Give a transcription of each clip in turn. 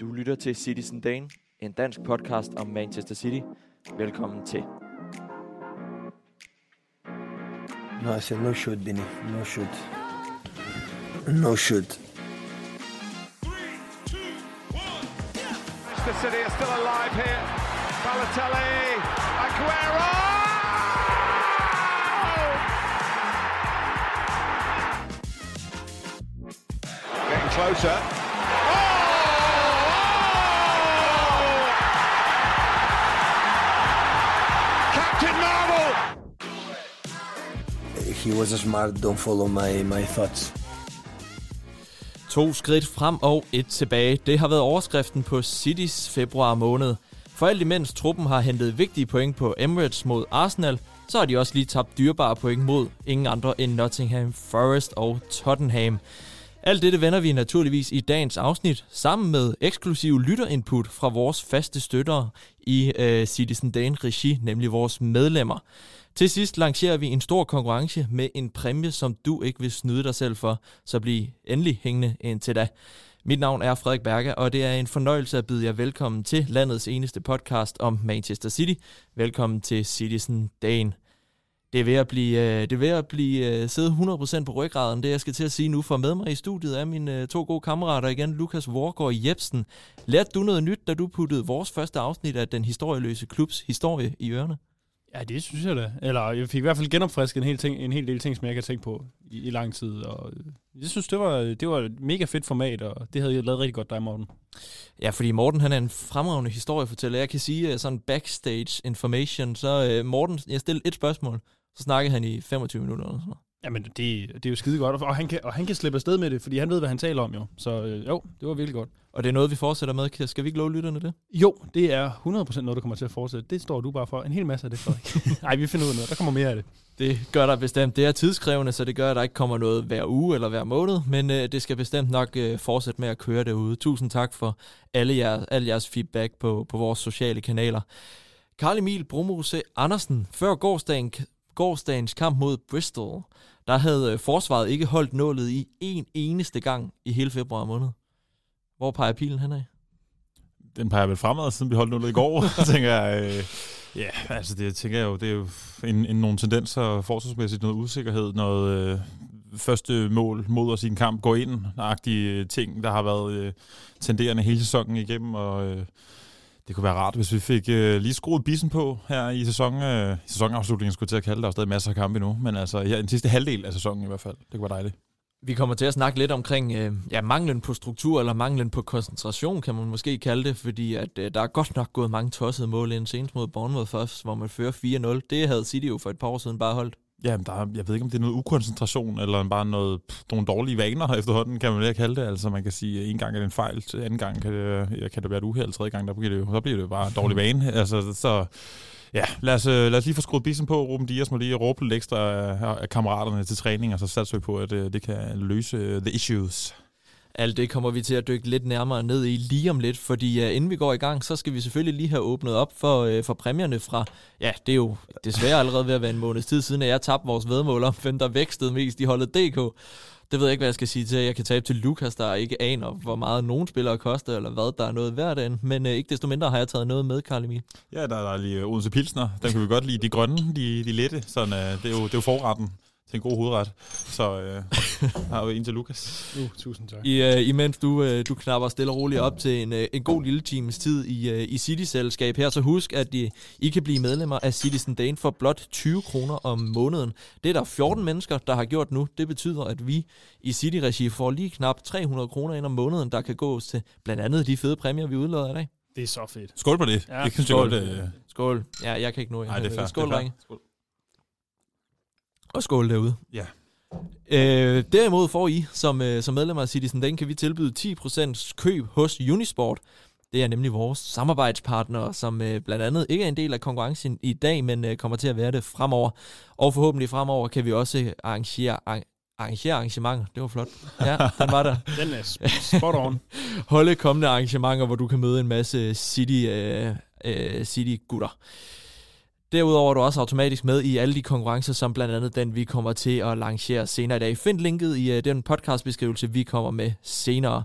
Du lytter til Citizen Dane, en dansk podcast om Manchester City. Velkommen til. No, I said no shoot, Benny. No shoot. No shoot. 3, 2, 1. Manchester City are still alive here. Balotelli, Aguero. Closer. Oh! Captain Marvel. He was smart. Don't follow my thoughts. 2 skridt frem og 1 tilbage. Det har været overskriften på Citys februar måned. For alt imens truppen har hentet vigtige point på Emirates mod Arsenal, så har de også lige tabt dyrebare point mod ingen andre end Nottingham Forest og Tottenham. Alt dette vender vi naturligvis i dagens afsnit, sammen med eksklusiv lytterinput fra vores faste støttere i Citizen Dane regi, nemlig vores medlemmer. Til sidst lancerer vi en stor konkurrence med en præmie, som du ikke vil snyde dig selv for, så bliv endelig hængende indtil da. Mit navn er Frederik Berger, og det er en fornøjelse at byde jer velkommen til landets eneste podcast om Manchester City. Velkommen til Citizen Dane. Det er ved at blive sidde 100% på ryggraden, det jeg skal til at sige nu, for med mig i studiet er mine 2 gode kammerater igen, Lukas Vorgård Jebsen. Lærte du noget nyt, da du puttede vores første afsnit af den historieløse klubs historie i ørerne? Ja, det synes jeg da. Eller jeg fik i hvert fald genopfrisket en hel del ting, som jeg ikke har tænkt på i lang tid. Og jeg synes, det var et mega fedt format, og det havde jeg lavet rigtig godt dig, Morten. Ja, fordi Morten han er en fremragende historiefortæller. Jeg kan sige sådan backstage information, så Morten, jeg stillede et spørgsmål. Så snakkede han i 25 minutter eller sådan noget. Jamen, det er jo skide godt, og han kan slippe afsted med det, fordi han ved, hvad han taler om jo. Så jo, det var virkelig godt. Og det er noget, vi fortsætter med. Skal vi ikke love lytterne det? Jo, det er 100% noget, der kommer til at fortsætte. Det står du bare for. En hel masse af det, Frederik. Nej, vi finder ud af noget. Der kommer mere af det. Det gør der bestemt. Det er tidskrævende, så det gør, at der ikke kommer noget hver uge eller hver måned, men det skal bestemt nok fortsætte med at køre derude. Tusind tak for al jeres feedback på vores sociale kanaler. Carl Emil Brumose Andersen, før gårsdagens kamp mod Bristol, der havde forsvaret ikke holdt nålet i en eneste gang i hele februar måned. Hvor peger pilen henad? Den peger vel fremad, siden vi holdt nålet i går, tænker jeg. Det er jo en nogle tendenser forsvarsmæssigt, noget usikkerhed, noget første mål mod os i en kamp går ind-agtige ting, der har været tenderende hele sæsonen igennem, og det kunne være rart, hvis vi fik lige skruet bissen på her i sæsonen. I sæsonafslutningen skulle jeg til at kalde, der er stadig masser af kampe endnu, men altså her i den sidste halvdel af sæsonen i hvert fald. Det kunne være dejligt. Vi kommer til at snakke lidt omkring manglen på struktur, eller manglen på koncentration, kan man måske kalde det, fordi at, der er godt nok gået mange tossede mål ind, senest mod Bournemouth først, hvor man fører 4-0. Det havde City jo for et par år siden bare holdt. Ja, men jeg ved ikke, om det er noget ukoncentration, eller bare nogle dårlige vaner efterhånden, kan man vel ikke kalde det. Altså man kan sige, at en gang er det en fejl, anden gang kan det være et uheld, tredje gang, så bliver det jo bare en dårlig vane. Altså, så ja, lad os lige få skruet bissen på. Ruben Dias må lige råbe lidt ekstra af kammeraterne til træning, og så satser vi på, at det kan løse the issues. Alt det kommer vi til at dykke lidt nærmere ned i lige om lidt, fordi inden vi går i gang, så skal vi selvfølgelig lige have åbnet op for præmierne fra, ja, det er jo desværre allerede ved at være en måneds tid siden, at jeg tabte vores væddemål om, hvem der vækstede mest i holdet DK. Det ved jeg ikke, hvad jeg skal sige til. Jeg kan tabe til Lukas, der ikke aner, hvor meget nogen spillere koster, eller hvad der er noget værd end. Men ikke desto mindre har jeg taget noget med, Carl Emil. Ja, der er lige Odense Pilsner. Den kan vi godt lide. De grønne, de lette. Sådan, det er jo forretten til en god hovedret. Så har vi en til Lukas. Tusind tak. Imens du knapper stille og roligt op til en god lille times tid i City-selskab her, så husk, at I kan blive medlemmer af Citizen Dane for blot 20 kroner om måneden. Det er der 14 mennesker, der har gjort nu. Det betyder, at vi i City-regi får lige knap 300 kroner ind om måneden, der kan gås til blandt andet de fede præmier, vi udlader i dag. Det er så fedt. Skål på det. Ja, skål. Ja, jeg kan ikke nå. Nej, det er fair. Skål, drenge. Og skål derude. Ja. Derimod får I, som medlemmer af Citizen Dane, kan vi tilbyde 10% køb hos Unisport. Det er nemlig vores samarbejdspartner, som blandt andet ikke er en del af konkurrencen i dag, men kommer til at være det fremover. Og forhåbentlig fremover kan vi også arrangere arrangementer. Det var flot. Ja, den var der. Den er spot on. Holde kommende arrangementer, hvor du kan møde en masse City-gutter. Derudover er du også automatisk med i alle de konkurrencer, som blandt andet den, vi kommer til at lancere senere i dag. Find linket i den podcastbeskrivelse, vi kommer med senere.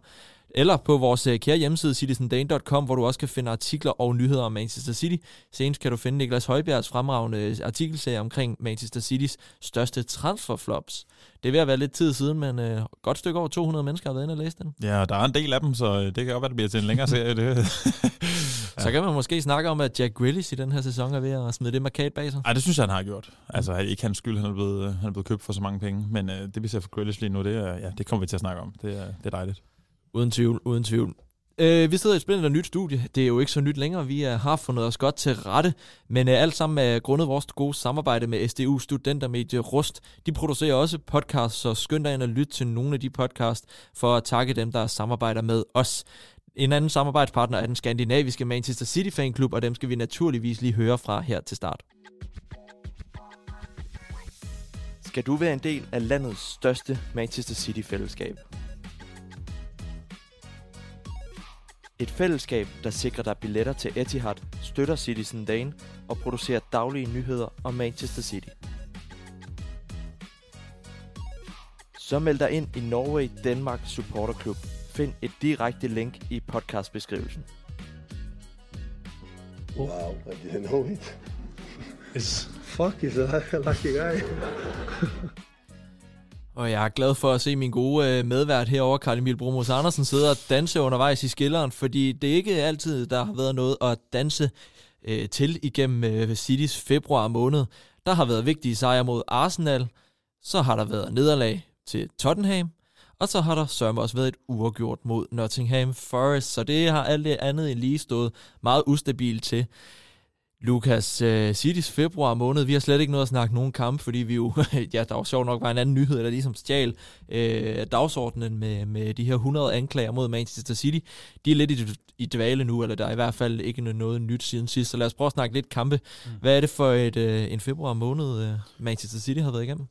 eller på vores kære hjemmeside citizendane.com, hvor du også kan finde artikler og nyheder om Manchester City. Senest kan du finde Niklas Højbjergs fremragende artikelserie omkring Manchester Citys største transferflops. Det er ved at være lidt tid siden, men godt stykke over 200 mennesker har været inde og læst den. Ja, der er en del af dem, så det kan godt være, det bliver til en længere serie. Det. Ja. Så kan man måske snakke om, at Jack Grealish i den her sæson er ved at smide det markat bag sig. Ej, det synes jeg, han har gjort. Altså, ikke hans skyld, han er blevet købt for så mange penge. Men det vi ser for Grealish lige nu, det kommer vi til at snakke om. Det er dejligt. Uden tvivl. Vi sidder i et spændende nyt studie. Det er jo ikke så nyt længere. Vi har fundet os godt til rette. Men alt sammen er grundet vores gode samarbejde med SDU Studentermedie Rust. De producerer også podcasts, så skynd dig ind og lyt til nogle af de podcasts for at takke dem, der samarbejder med os. En anden samarbejdspartner er den skandinaviske Manchester City fanklub, og dem skal vi naturligvis lige høre fra her til start. Skal du være en del af landets største Manchester City-fællesskab? Et fællesskab, der sikrer dig billetter til Etihad, støtter Citizen Dane og producerer daglige nyheder om Manchester City. Så meld dig ind i Norway Denmark Supporter Club. Find et direkte link i podcastbeskrivelsen. Wow, I didn't know it. It's fuck, is a lucky guy. Og jeg er glad for at se min gode medvært herovre, Carl Emil Brumose Andersen, sidde og danse undervejs i skilleren, fordi det er ikke altid, der har været noget at danse til igennem Citys februar måned. Der har været vigtige sejre mod Arsenal, så har der været nederlag til Tottenham, og så har der sørme også været et uafgjort mod Nottingham Forest, så det har alt det andet end lige stået meget ustabilt til. Lukas, Citys februar måned, vi har slet ikke noget at snakke nogen kamp, fordi vi jo, ja, der var sjovt nok var en anden nyhed, der ligesom stjal dagsordenen med de her 100 anklager mod Manchester City. De er lidt i dvale nu, eller der er i hvert fald ikke noget nyt siden sidst, så lad os prøve at snakke lidt kampe. Hvad er det for en februar måned, Manchester City har været igennem?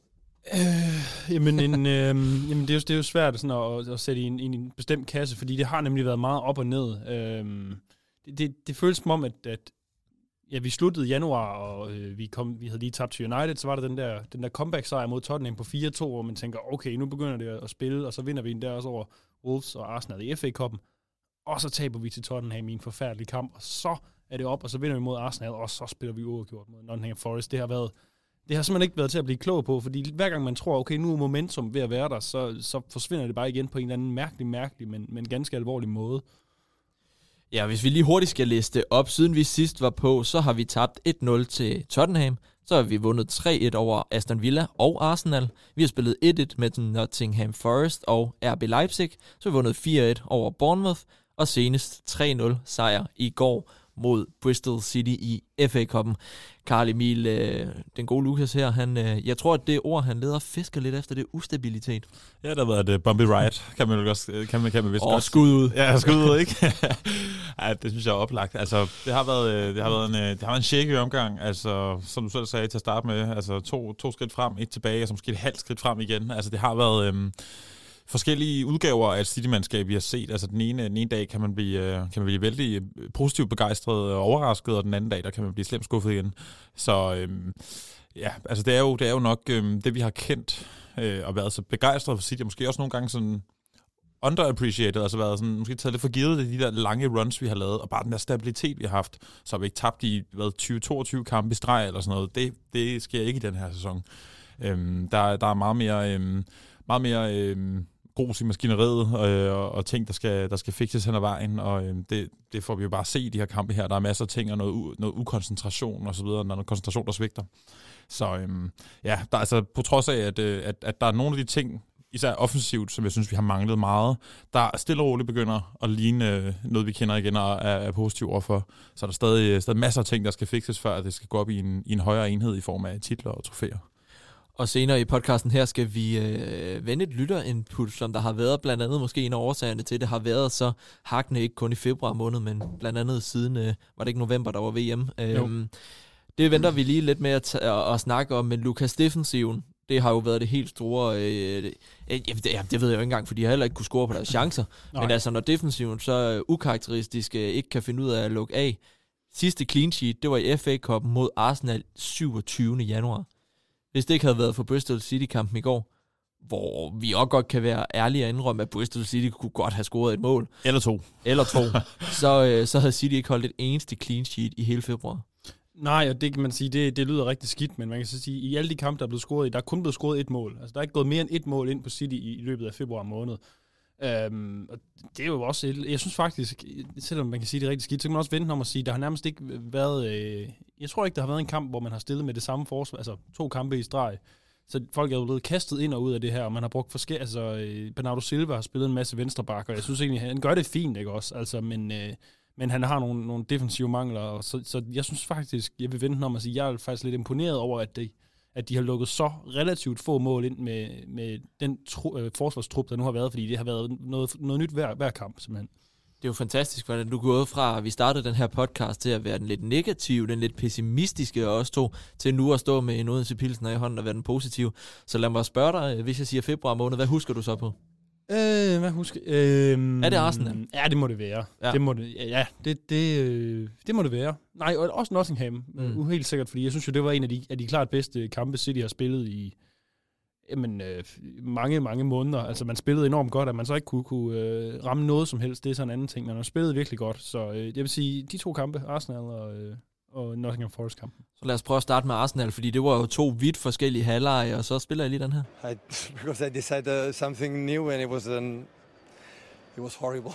Jamen det er jo svært sådan at sætte i en bestemt kasse, fordi det har nemlig været meget op og ned. Det føles som om, at ja, vi sluttede i januar, og vi havde lige tabt til United, så var der den der comeback-sejr mod Tottenham på 4-2, hvor man tænker, okay, nu begynder det at spille, og så vinder vi den der også over Wolves og Arsenal i FA-Cupen, og så taber vi til Tottenham i en forfærdelig kamp, og så er det op, og så vinder vi mod Arsenal, og så spiller vi uafgjort mod Nottingham Forest. Det har simpelthen ikke været til at blive klog på, fordi hver gang man tror, okay, nu er momentum ved at være der, så forsvinder det bare igen på en eller anden mærkelig, men ganske alvorlig måde. Ja, hvis vi lige hurtigt skal liste op, siden vi sidst var på, så har vi tabt 1-0 til Tottenham, så har vi vundet 3-1 over Aston Villa og Arsenal, vi har spillet 1-1 med Nottingham Forest og RB Leipzig, så har vi vundet 4-1 over Bournemouth, og senest 3-0 sejr i går mod Bristol City i FA-Cupen. Carl Emil, den gode Lukas her, jeg tror, at det ord, han leder, fisker lidt efter, det ustabilitet. Ja, der har været et bumpy ride, kan man vist godt. Og skud ud. Ja, skud ud, ikke? Ej, det synes jeg er oplagt. Altså, det har været en shaky omgang, altså, som du selv sagde til at starte med, altså to skridt frem, et tilbage, og så måske et halvt skridt frem igen. Altså, det har været... forskellige udgaver af et City-mandskab, vi har set. Altså den ene dag kan man blive vældig positivt begejstret og overrasket, og den anden dag, der kan man blive slemt skuffet igen. Så ja, altså det er jo nok det, vi har kendt og været så begejstret for City, og måske også nogle gange sådan underappreciated, altså været sådan, måske taget lidt for givet de der lange runs, vi har lavet, og bare den der stabilitet, vi har haft, så har vi ikke tabt i 20-22 kampe i streg eller sådan noget. Det sker ikke i den her sæson. Der er meget mere grus i maskineriet og ting, der skal fikses hen ad vejen, og det får vi jo bare se i de her kampe her. Der er masser af ting og noget ukoncentration og så videre, noget koncentration, der svigter. Så ja, der, altså, på trods af, at der er nogle af de ting, især offensivt, som jeg synes, vi har manglet meget, der stille og roligt begynder at ligne noget, vi kender igen og er positiv overfor. Så er der stadig masser af ting, der skal fikses, før det skal gå op i en højere enhed i form af titler og trofæer. Og senere i podcasten her skal vi vende et lytterinput, som der har været blandt andet, måske en af årsagerne til, det har været så hakkende ikke kun i februar måned, men blandt andet siden, var det ikke november, der var VM. Det venter vi lige lidt med at snakke om, men Lukas defensiven, det har jo været det helt store... det ved jeg jo ikke engang, fordi de har heller ikke kunne score på deres chancer. Men altså, når defensiven så ukarakteristisk ikke kan finde ud af at lukke af. Sidste clean sheet, det var i FA-Cupen mod Arsenal 27. januar. Hvis det ikke havde været for Bristol City-kampen i går, hvor vi også godt kan være ærlige og indrømme, at Bristol City kunne godt have scoret et mål. Eller to. så havde City ikke holdt et eneste clean sheet i hele februar. Nej, og det kan man sige, det lyder rigtig skidt, men man kan så sige, at i alle de kampe, der er blevet scoret i, der er kun blevet scoret et mål. Altså, der er ikke gået mere end et mål ind på City i løbet af februar måned. Og det er jo også jeg synes faktisk, selvom man kan sige, det er rigtig skidt, så kan man også vente om at sige, der har nærmest ikke været... jeg tror ikke, der har været en kamp, hvor man har stillet med det samme forsvar, altså 2 kampe i streg. Så folk er jo blevet kastet ind og ud af det her, og man har brugt forskellige... Altså, Bernardo Silva har spillet en masse venstrebacker, og jeg synes egentlig, han gør det fint, ikke også? Altså, men han har nogle defensive mangler, og så jeg synes faktisk, jeg vil vente om at sige, jeg er faktisk lidt imponeret over, at de har lukket så relativt få mål ind med den forsvarstrup, der nu har været, fordi det har været noget nyt hver kamp, simpelthen. Det er jo fantastisk, hvordan du gået fra, at vi startede den her podcast til at være den lidt negative, den lidt pessimistiske og også to, til nu at stå med en Odense Pilsner i hånden og være den positive. Så lad mig spørge dig, hvis jeg siger februar måned, hvad husker du så på? Hvad husker er det Arsenal? Ja, det må det være. Ja. Det må det være. Nej, og også Nottingham. Helt sikkert, fordi jeg synes jo, det var en af de klart bedste kampe, City har spillet i mange, mange måneder. Altså, man spillede enormt godt, at man så ikke kunne ramme noget som helst. Det er sådan en anden ting, men man spillede virkelig godt. Så jeg vil sige, de 2 kampe, Arsenal og Nottingham Forest-kampen. Så lad os prøve at starte med Arsenal, fordi det var jo 2 vidt forskellige halvleje, og så spiller jeg lige den her. Because I decided something new, and it was horrible.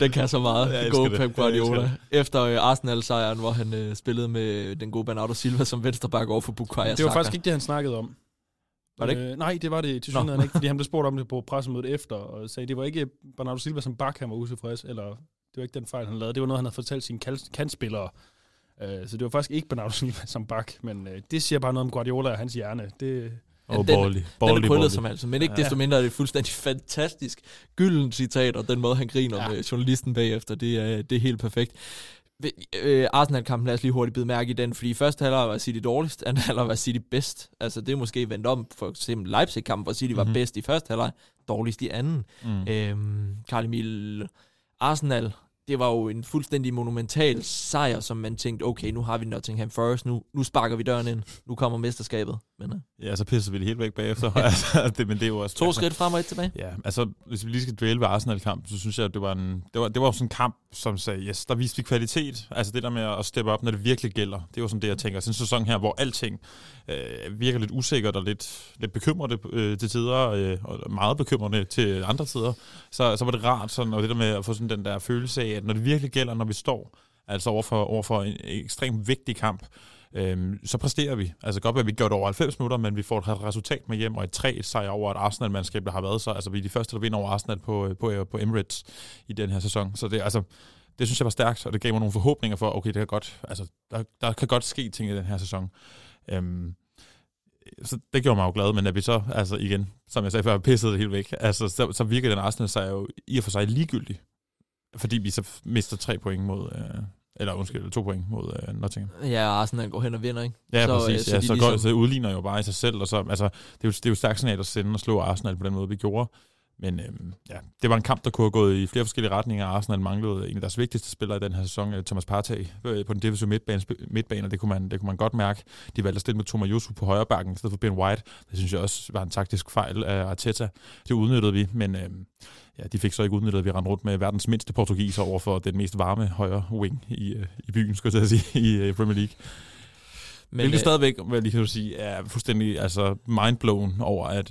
Den kan så meget. Ja, gode Pep Guardiola. Efter Arsenal-sejren, hvor han spillede med den gode Bernardo Silva som venstreback over for Bukayo Saka. Det var faktisk ikke det, han snakkede om. Var det ikke? Nej, det var det til synligheden ikke, fordi han blev spurgt om det på pressemødet efter, og sagde, det var ikke Bernardo Silva som bak, han var utilfreds, eller... Det var ikke den fejl, han lavede. Det var noget, han havde fortalt sine kantspillere. Så det var faktisk ikke Bernardo Silva som bak, men det siger bare noget om Guardiola og hans hjerne. Den er krøllet som altså, men ikke desto mindre er det fuldstændig fantastisk gylden citat, og den måde, han griner med journalisten bagefter, det er helt perfekt. Arsenal-kampen, lad os lige hurtigt bide mærke i den, fordi første halvleg var City dårligst, anden halvleg var City bedst. Altså, det er måske vendt om, for eksempel Leipzig-kampen, hvor City var bedst i første halvleg, dårligst i anden. Carl Emil... Arsenal, det var jo en fuldstændig monumental sejr, som man tænkte, okay, nu har vi Nottingham Forest, nu sparker vi døren ind, nu kommer mesterskabet. Men, ja, så pisser vi det helt væk bagefter. Altså, men det er jo også 2 skridt frem og 1 tilbage. Ja, altså, hvis vi lige skal dvæle ved Arsenal-kampen, så synes jeg, at det var sådan en kamp, som sagde, yes, der viste vi kvalitet. Altså det der med at steppe op, når det virkelig gælder. Det er jo sådan det, jeg tænker. Sådan en sæson her, hvor alting virker lidt usikkert og lidt bekymrende til tider, og meget bekymrende til andre tider. Så var det rart, sådan, og det der med at få sådan den der følelse af, at når det virkelig gælder, når vi står altså overfor en ekstremt vigtig kamp, så præsterer vi. Altså godt, at vi ikke gjorde det over 90 minutter, men vi får et resultat med hjem, og et 3-sejr over et Arsenal-mandskab, der har været så. Altså vi er de første, der vinder over Arsenal på Emirates i den her sæson. Så det, altså, det synes jeg var stærkt, og det gav mig nogle forhåbninger for, okay, det kan godt, altså, der kan godt ske ting i den her sæson. Så det gjorde mig jo glad, men at vi så, altså igen, som jeg sagde før, pissede det helt væk. Altså så virker den Arsenal-sejr jo i og for sig ligegyldig, fordi vi så mister 3 point mod... Eller undskyld, 2 point mod Nottingham. Ja, Arsenal går hen og vinder, ikke? Ja, så, præcis. Så, ja, så ligesom... så udligner jo bare i sig selv. Og så, altså, det er jo stærkt sådan at sende og slå Arsenal på den måde, vi gjorde. Men det var en kamp, der kunne have gået i flere forskellige retninger. Arsenal manglede en af deres vigtigste spillere i den her sæson, Thomas Partey, på den defensive midtbane, og det kunne man godt mærke. De valgte at stille med Tomayasu på højre bakken i stedet for Ben White. Det synes jeg også var en taktisk fejl af Arteta. Det udnyttede vi, men... de fik så ikke udnyttet, at vi rendte rundt med verdens mindste portugiser over for den mest varme højre wing i byen, skulle jeg sige, i Premier League. Men hvilket stadigvæk, hvad jeg kan sige, er fuldstændig altså mindblown over, at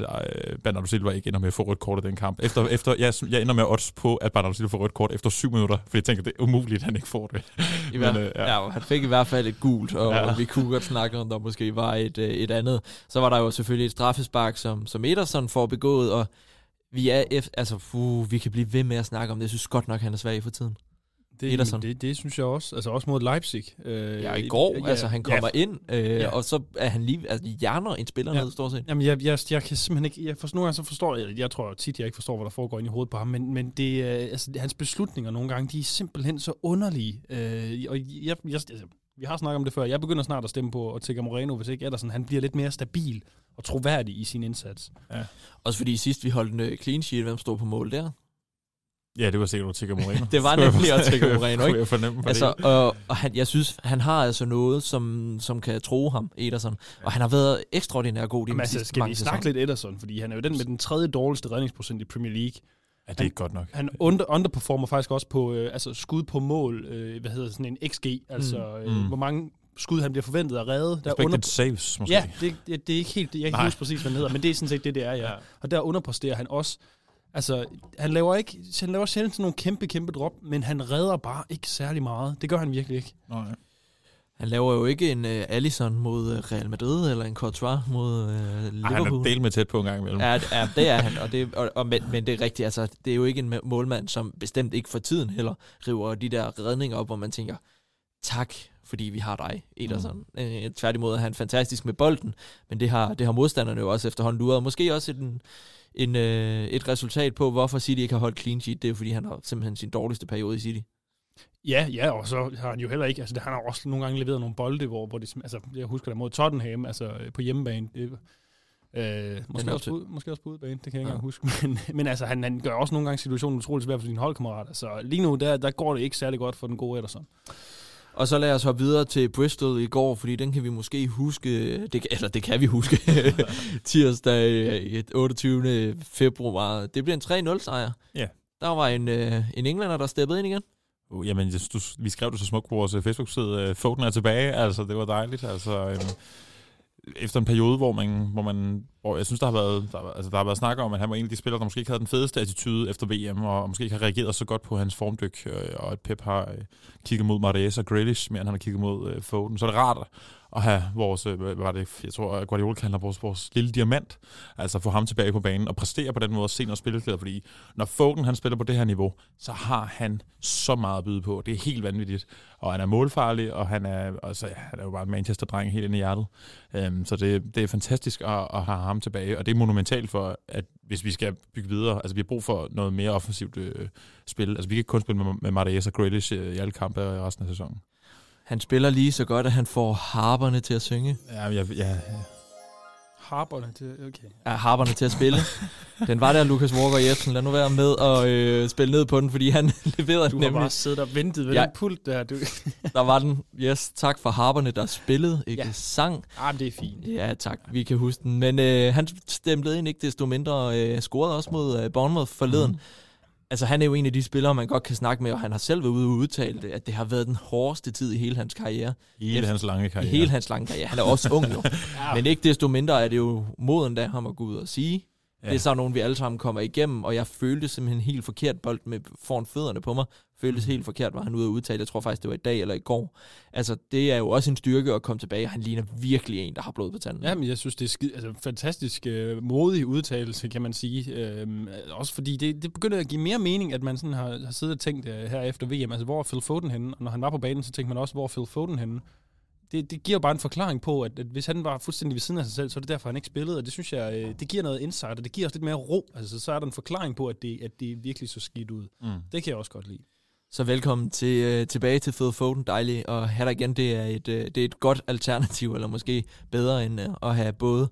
Bernardo Silva ikke ender med at få rødt kort i den kamp. Efter jeg ender med odds på, at Bernardo Silva får rødt kort efter 7 minutter, fordi jeg tænker, det er umuligt, at han ikke får det. Han fik i hvert fald et gult, og vi kunne godt snakke om, der måske var et andet. Så var der jo selvfølgelig et straffespark, som Ederson får begået, og vi er vi kan blive ved med at snakke om det. Jeg synes godt nok, han er svag for tiden. Det synes jeg også. Altså også mod Leipzig. I går. Han kommer ind, og så er han lige... Altså, hjerner en spiller ned, stort set. Jamen, jeg kan simpelthen ikke... Jeg tror tit, jeg ikke forstår, hvad der foregår inde i hovedet på ham, men det, hans beslutninger nogle gange, de er simpelthen så underlige. Vi har snakket om det før. Jeg begynder snart at stemme på Ottega Moreno, hvis ikke Ederson, han bliver lidt mere stabil og troværdig i sin indsats. Ja. Også fordi sidst vi holdt en clean sheet, hvem stod på mål der? Ja, det var sikkert Tico Moreno. Det var nemlig også Tico Moreno, ikke? Jeg fornemme på altså, det. Og han, jeg synes, han har altså noget, som kan tro ham, Ederson. Og han har været ekstraordinært god i de sidste skal mange sæsoner. Skal vi snakke lidt Ederson? Fordi han er jo den med den tredje dårligste redningsprocent i Premier League. Ja, det er ikke godt nok. Han underperformer faktisk også på skud på mål, sådan en XG, altså hvor mange skud han bliver forventet at redde. Der saves, måske. Ja, det er ikke helt, jeg kan ikke huske præcis, hvad den hedder, men det er sådan set det er, ja. Og der underposterer han også. Altså, han laver sjældent sådan nogle kæmpe drop, men han redder bare ikke særlig meget. Det gør han virkelig ikke. Nej. Han laver jo ikke en Alisson mod Real Madrid, eller en Courtois mod Liverpool. Han er delt med tæt på en gang imellem. Ja, det er han, men det er rigtigt. Altså, det er jo ikke en målmand, som bestemt ikke for tiden heller river de der redninger op, hvor man tænker, tak, fordi vi har dig, Ederson. Tværtimod er han fantastisk med bolden, men det har modstanderne jo også efterhånden luret. Måske også et resultat på, hvorfor City ikke har holdt clean sheet. Det er fordi, han har simpelthen sin dårligste periode i City. Ja, og så har han jo heller ikke... Altså, han har også nogle gange leveret nogle bolde, hvor det... Altså, jeg husker der mod Tottenham, altså på hjemmebane. Det, måske også på udebane, det kan jeg ikke engang huske. Men altså, han gør også nogle gange situationen utroligt svært for sine holdkammerater. Så lige nu, der går det ikke særlig godt for den gode Ederson. Og så lad os hoppe videre til Bristol i går, fordi den kan vi måske huske, det kan vi huske, tirsdag 28. februar. Det blev en 3-0-sejr. Ja. Der var en englænder, der steppede ind igen. Jamen, vi skrev det så smukt på vores Facebook-side, Foden er tilbage, altså det var dejligt. Altså, efter en periode, hvor jeg synes, der har været snak om, at han var en af de spillere, der måske ikke havde den fedeste attitude efter VM, og måske ikke har reageret så godt på hans formdyk, og at Pep har kigget mod Mahrez og Grealish, mere end han har kigget mod Foden. Så er det rart at have vores, jeg tror, Guardiola kalder vores lille diamant, altså få ham tilbage på banen og præstere på den måde og se noget spilleklæder, fordi når Foden han spiller på det her niveau, så har han så meget at byde på. Det er helt vanvittigt, og han er målfarlig, og han er jo bare en Manchester-dreng helt ind i hjertet. Så det er fantastisk at have ham tilbage, og det er monumentalt for, at hvis vi skal bygge videre, altså vi har brug for noget mere offensivt spil. Altså vi kan ikke kun spille med Mahrez og Grealish i alle kampe og i resten af sæsonen. Han spiller lige så godt, at han får harperne til at synge. Ja. Harperne til at spille. Den var der, Lukas Vorgård Jebsen. Lad nu være med at spille ned på den, fordi han leverede nemlig. Du har bare siddet og ventet ved den pult der. Du. Der var den. Yes, tak for harperne, der spillede, ikke sang. Ja, det er fint. Ja, tak. Vi kan huske den. Men han stemplede ind ikke desto mindre. Scorede også mod Bournemouth forleden. Altså, han er jo en af de spillere, man godt kan snakke med, og han har selv været ude og udtalt, at det har været den hårdeste tid i hele hans karriere. I hele hans lange karriere. Han er også ung jo. Men ikke desto mindre er det jo moden af ham at gå ud og sige. Ja. Det er så nogen, vi alle sammen kommer igennem, og jeg følte simpelthen helt forkert bolden med foran fødderne på mig. Føltes helt forkert, var han ude og udtale. Jeg tror faktisk, det var i dag eller i går. Altså, det er jo også en styrke at komme tilbage. Han ligner virkelig en, der har blod på tanden. Jamen, jeg synes, det er fantastisk modig udtalelse, kan man sige. Også fordi det begynder at give mere mening, at man sådan har siddet og tænkt her efter VM. Altså, hvor er Phil Foden henne? Og når han var på banen, så tænkte man også, hvor er Phil Foden henne? Det giver bare en forklaring på, at hvis han var fuldstændig ved siden af sig selv, så er det derfor, han ikke spillede. Og det synes jeg, det giver noget insight, og det giver også lidt mere ro. Altså, så er der en forklaring på, at det virkelig så skidt ud. Det kan jeg også godt lide. Så velkommen tilbage til Phil Foden, dejligt at have dig igen. Det er et godt alternativ, eller måske bedre end at have både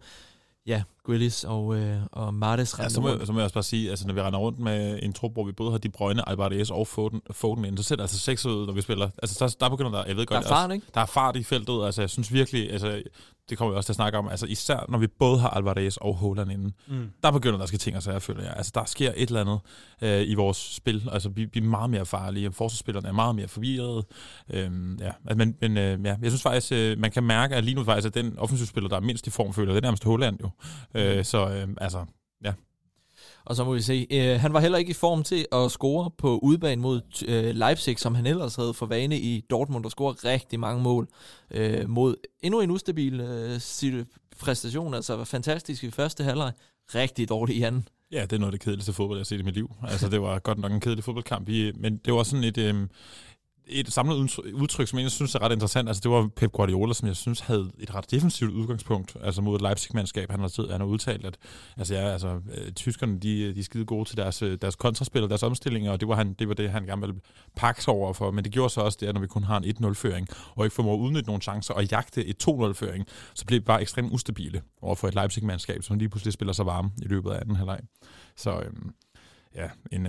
Grealish og Mahrez. Ja, så må jeg også bare sige, altså når vi render rundt med en trup, hvor vi både har De Bruyne, Álvarez og Foden ind, så sætter altså 6 ud, når vi spiller. Altså der begynder der, jeg ved godt, der er fart i feltet. Altså jeg synes virkelig, altså det kommer vi også til at snakke om, altså især når vi både har Álvarez og Haaland inden, der begynder der skal ting, så jeg føler jeg. Altså der sker et eller andet i vores spil, altså vi er meget mere farlige, forsvarsspillerne er meget mere forvirrede. Jeg synes faktisk, man kan mærke, at lige nu faktisk er den offensivspiller, der er mindst i form, føler det er nærmest Haaland jo. Og så må vi se. Han var heller ikke i form til at score på udebane mod Leipzig, som han ellers havde for vane i Dortmund, og scorede rigtig mange mål mod endnu en ustabil præstation. Altså fantastisk i første halvleg, rigtig dårligt i anden. Ja, det er noget af det kedeligste fodbold, jeg har set i mit liv. Altså det var godt nok en kedelig fodboldkamp, men det var sådan et samlet udtryk, som jeg synes er ret interessant. Altså, det var Pep Guardiola, som jeg synes havde et ret defensivt udgangspunkt, altså mod et Leipzig-mandskab. Han har udtalt, at tyskerne, de er skide gode til deres kontraspil og deres omstillinger, og det var det, han gerne ville pakke sig over for. Men det gjorde så også det, at når vi kun har en 1-0-føring, og ikke formår at udnytte nogle chancer og jagte et 2-0-føring, så blev det bare ekstremt ustabile over for et Leipzig-mandskab, som lige pludselig spiller sig varme i løbet af anden halvleg. Så en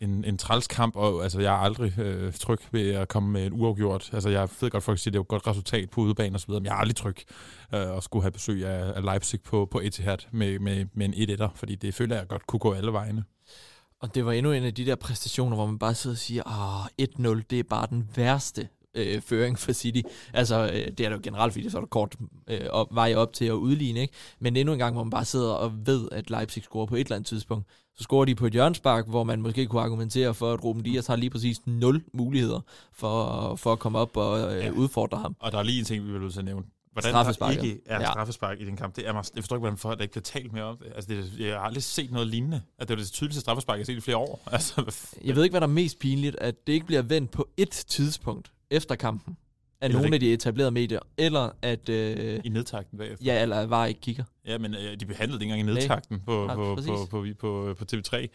en træls kamp, og altså, jeg er aldrig tryg ved at komme med en uafgjort. Altså, jeg ved godt, folk siger, det er jo et godt resultat på udebane og så videre, men jeg er aldrig tryg at skulle have besøg af Leipzig på Etihad med en 1-1'er, fordi det føler jeg godt kunne gå alle vejene. Og det var endnu en af de der præstationer, hvor man bare sidder og siger, 1-0, det er bare den værste føring for City. Altså, det er det jo generelt, fordi det så er der kort vej op til at udligne, ikke? Men endnu en gang, hvor man bare sidder og ved, at Leipzig scorer på et eller andet tidspunkt, så scorer de på et hjørnespark, hvor man måske kunne argumentere for, at Ruben Dias har lige præcis 0 muligheder for at komme op og udfordre ham. Og der er lige en ting, vi vil ud til at nævne. Hvordan der ikke er straffespark i den kamp, det er mig, jeg forstår ikke, hvordan der ikke bliver talt mere om det. Altså, jeg har aldrig set noget lignende. Altså, det er det tydeligste straffespark, jeg har set i flere år. Altså, jeg ved ikke, hvad der er mest pinligt, at det ikke bliver vendt på et tidspunkt efter kampen af nogle af de etablerede medier, eller at... I nedtakten bagefter. Ja, eller var ikke kigger. Ja, men de behandlede det ikke engang i nedtakten på TV3.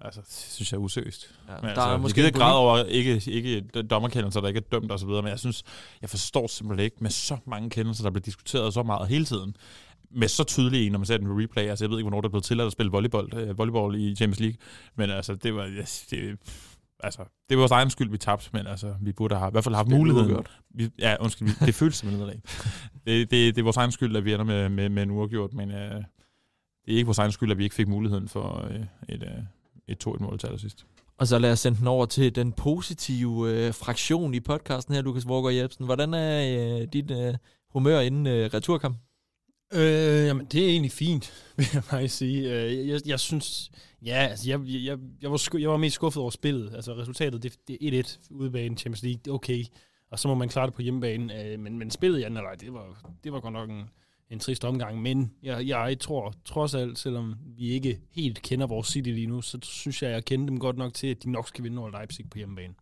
Altså, det synes jeg er usøst. Ja, men der altså, er måske en grad over ikke dommerkendelser, der ikke er dømt og så videre, men jeg forstår simpelthen ikke med så mange kendelser, der bliver diskuteret så meget hele tiden, med så tydelige, når man ser den med replay. Altså, jeg ved ikke, hvornår det er blevet tilladt at spille volleyball i Champions League, men altså, det var... Altså, det var vores egen skyld, vi tabte, men altså, vi burde have i hvert fald haft muligheden. Det føles simpelthen af. Det er vores egen skyld, at vi ender med en uafgjort, men det er ikke vores egen skyld, at vi ikke fik muligheden for et 2-1-mål til allersidst. Og så lad os sende den over til den positive fraktion i podcasten her, Lukas Vorgård Jebsen. Hvordan er dit humør inden returkamp? Jamen, det er egentlig fint, vil jeg bare sige. Jeg synes... Ja, altså, jeg var mest skuffet over spillet. Altså, resultatet, det er 1-1 udebane, Champions League, okay. Og så må man klare det på hjemmebane. Men spillet, ja, nej, det var godt nok en trist omgang. Men jeg tror, trods alt, selvom vi ikke helt kender vores City lige nu, så synes jeg kender dem godt nok til, at de nok skal vinde over Leipzig på hjemmebane.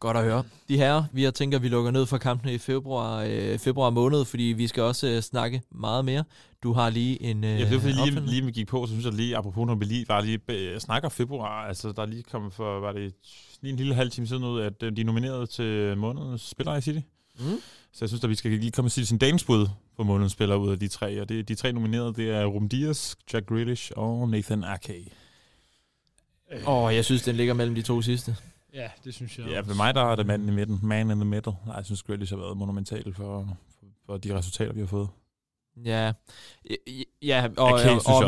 Godt at høre. De herrer, vi tænker, vi lukker ned for kampene i februar måned, fordi vi skal også snakke meget mere. Du har lige en ja, det var lige vi gik på, så synes jeg lige, apropos når vi lige var snakker februar, altså der er lige kommet for, var det lige en lille halv time siden ud, at de er nomineret til månedens spillere i City. Mm. Så jeg synes, at vi skal lige komme til Citizen Danes bud på månedens spillere ud af de tre, og de tre nominerede, det er Ruben Dias, Jack Grealish og Nathan Ake. Jeg synes, den ligger mellem de to sidste. Ja, det synes jeg også. Ja, for mig der er det manden i midten. Man in the middle. Nej, jeg synes Grealish har været monumental for de resultater, vi har fået. Ja og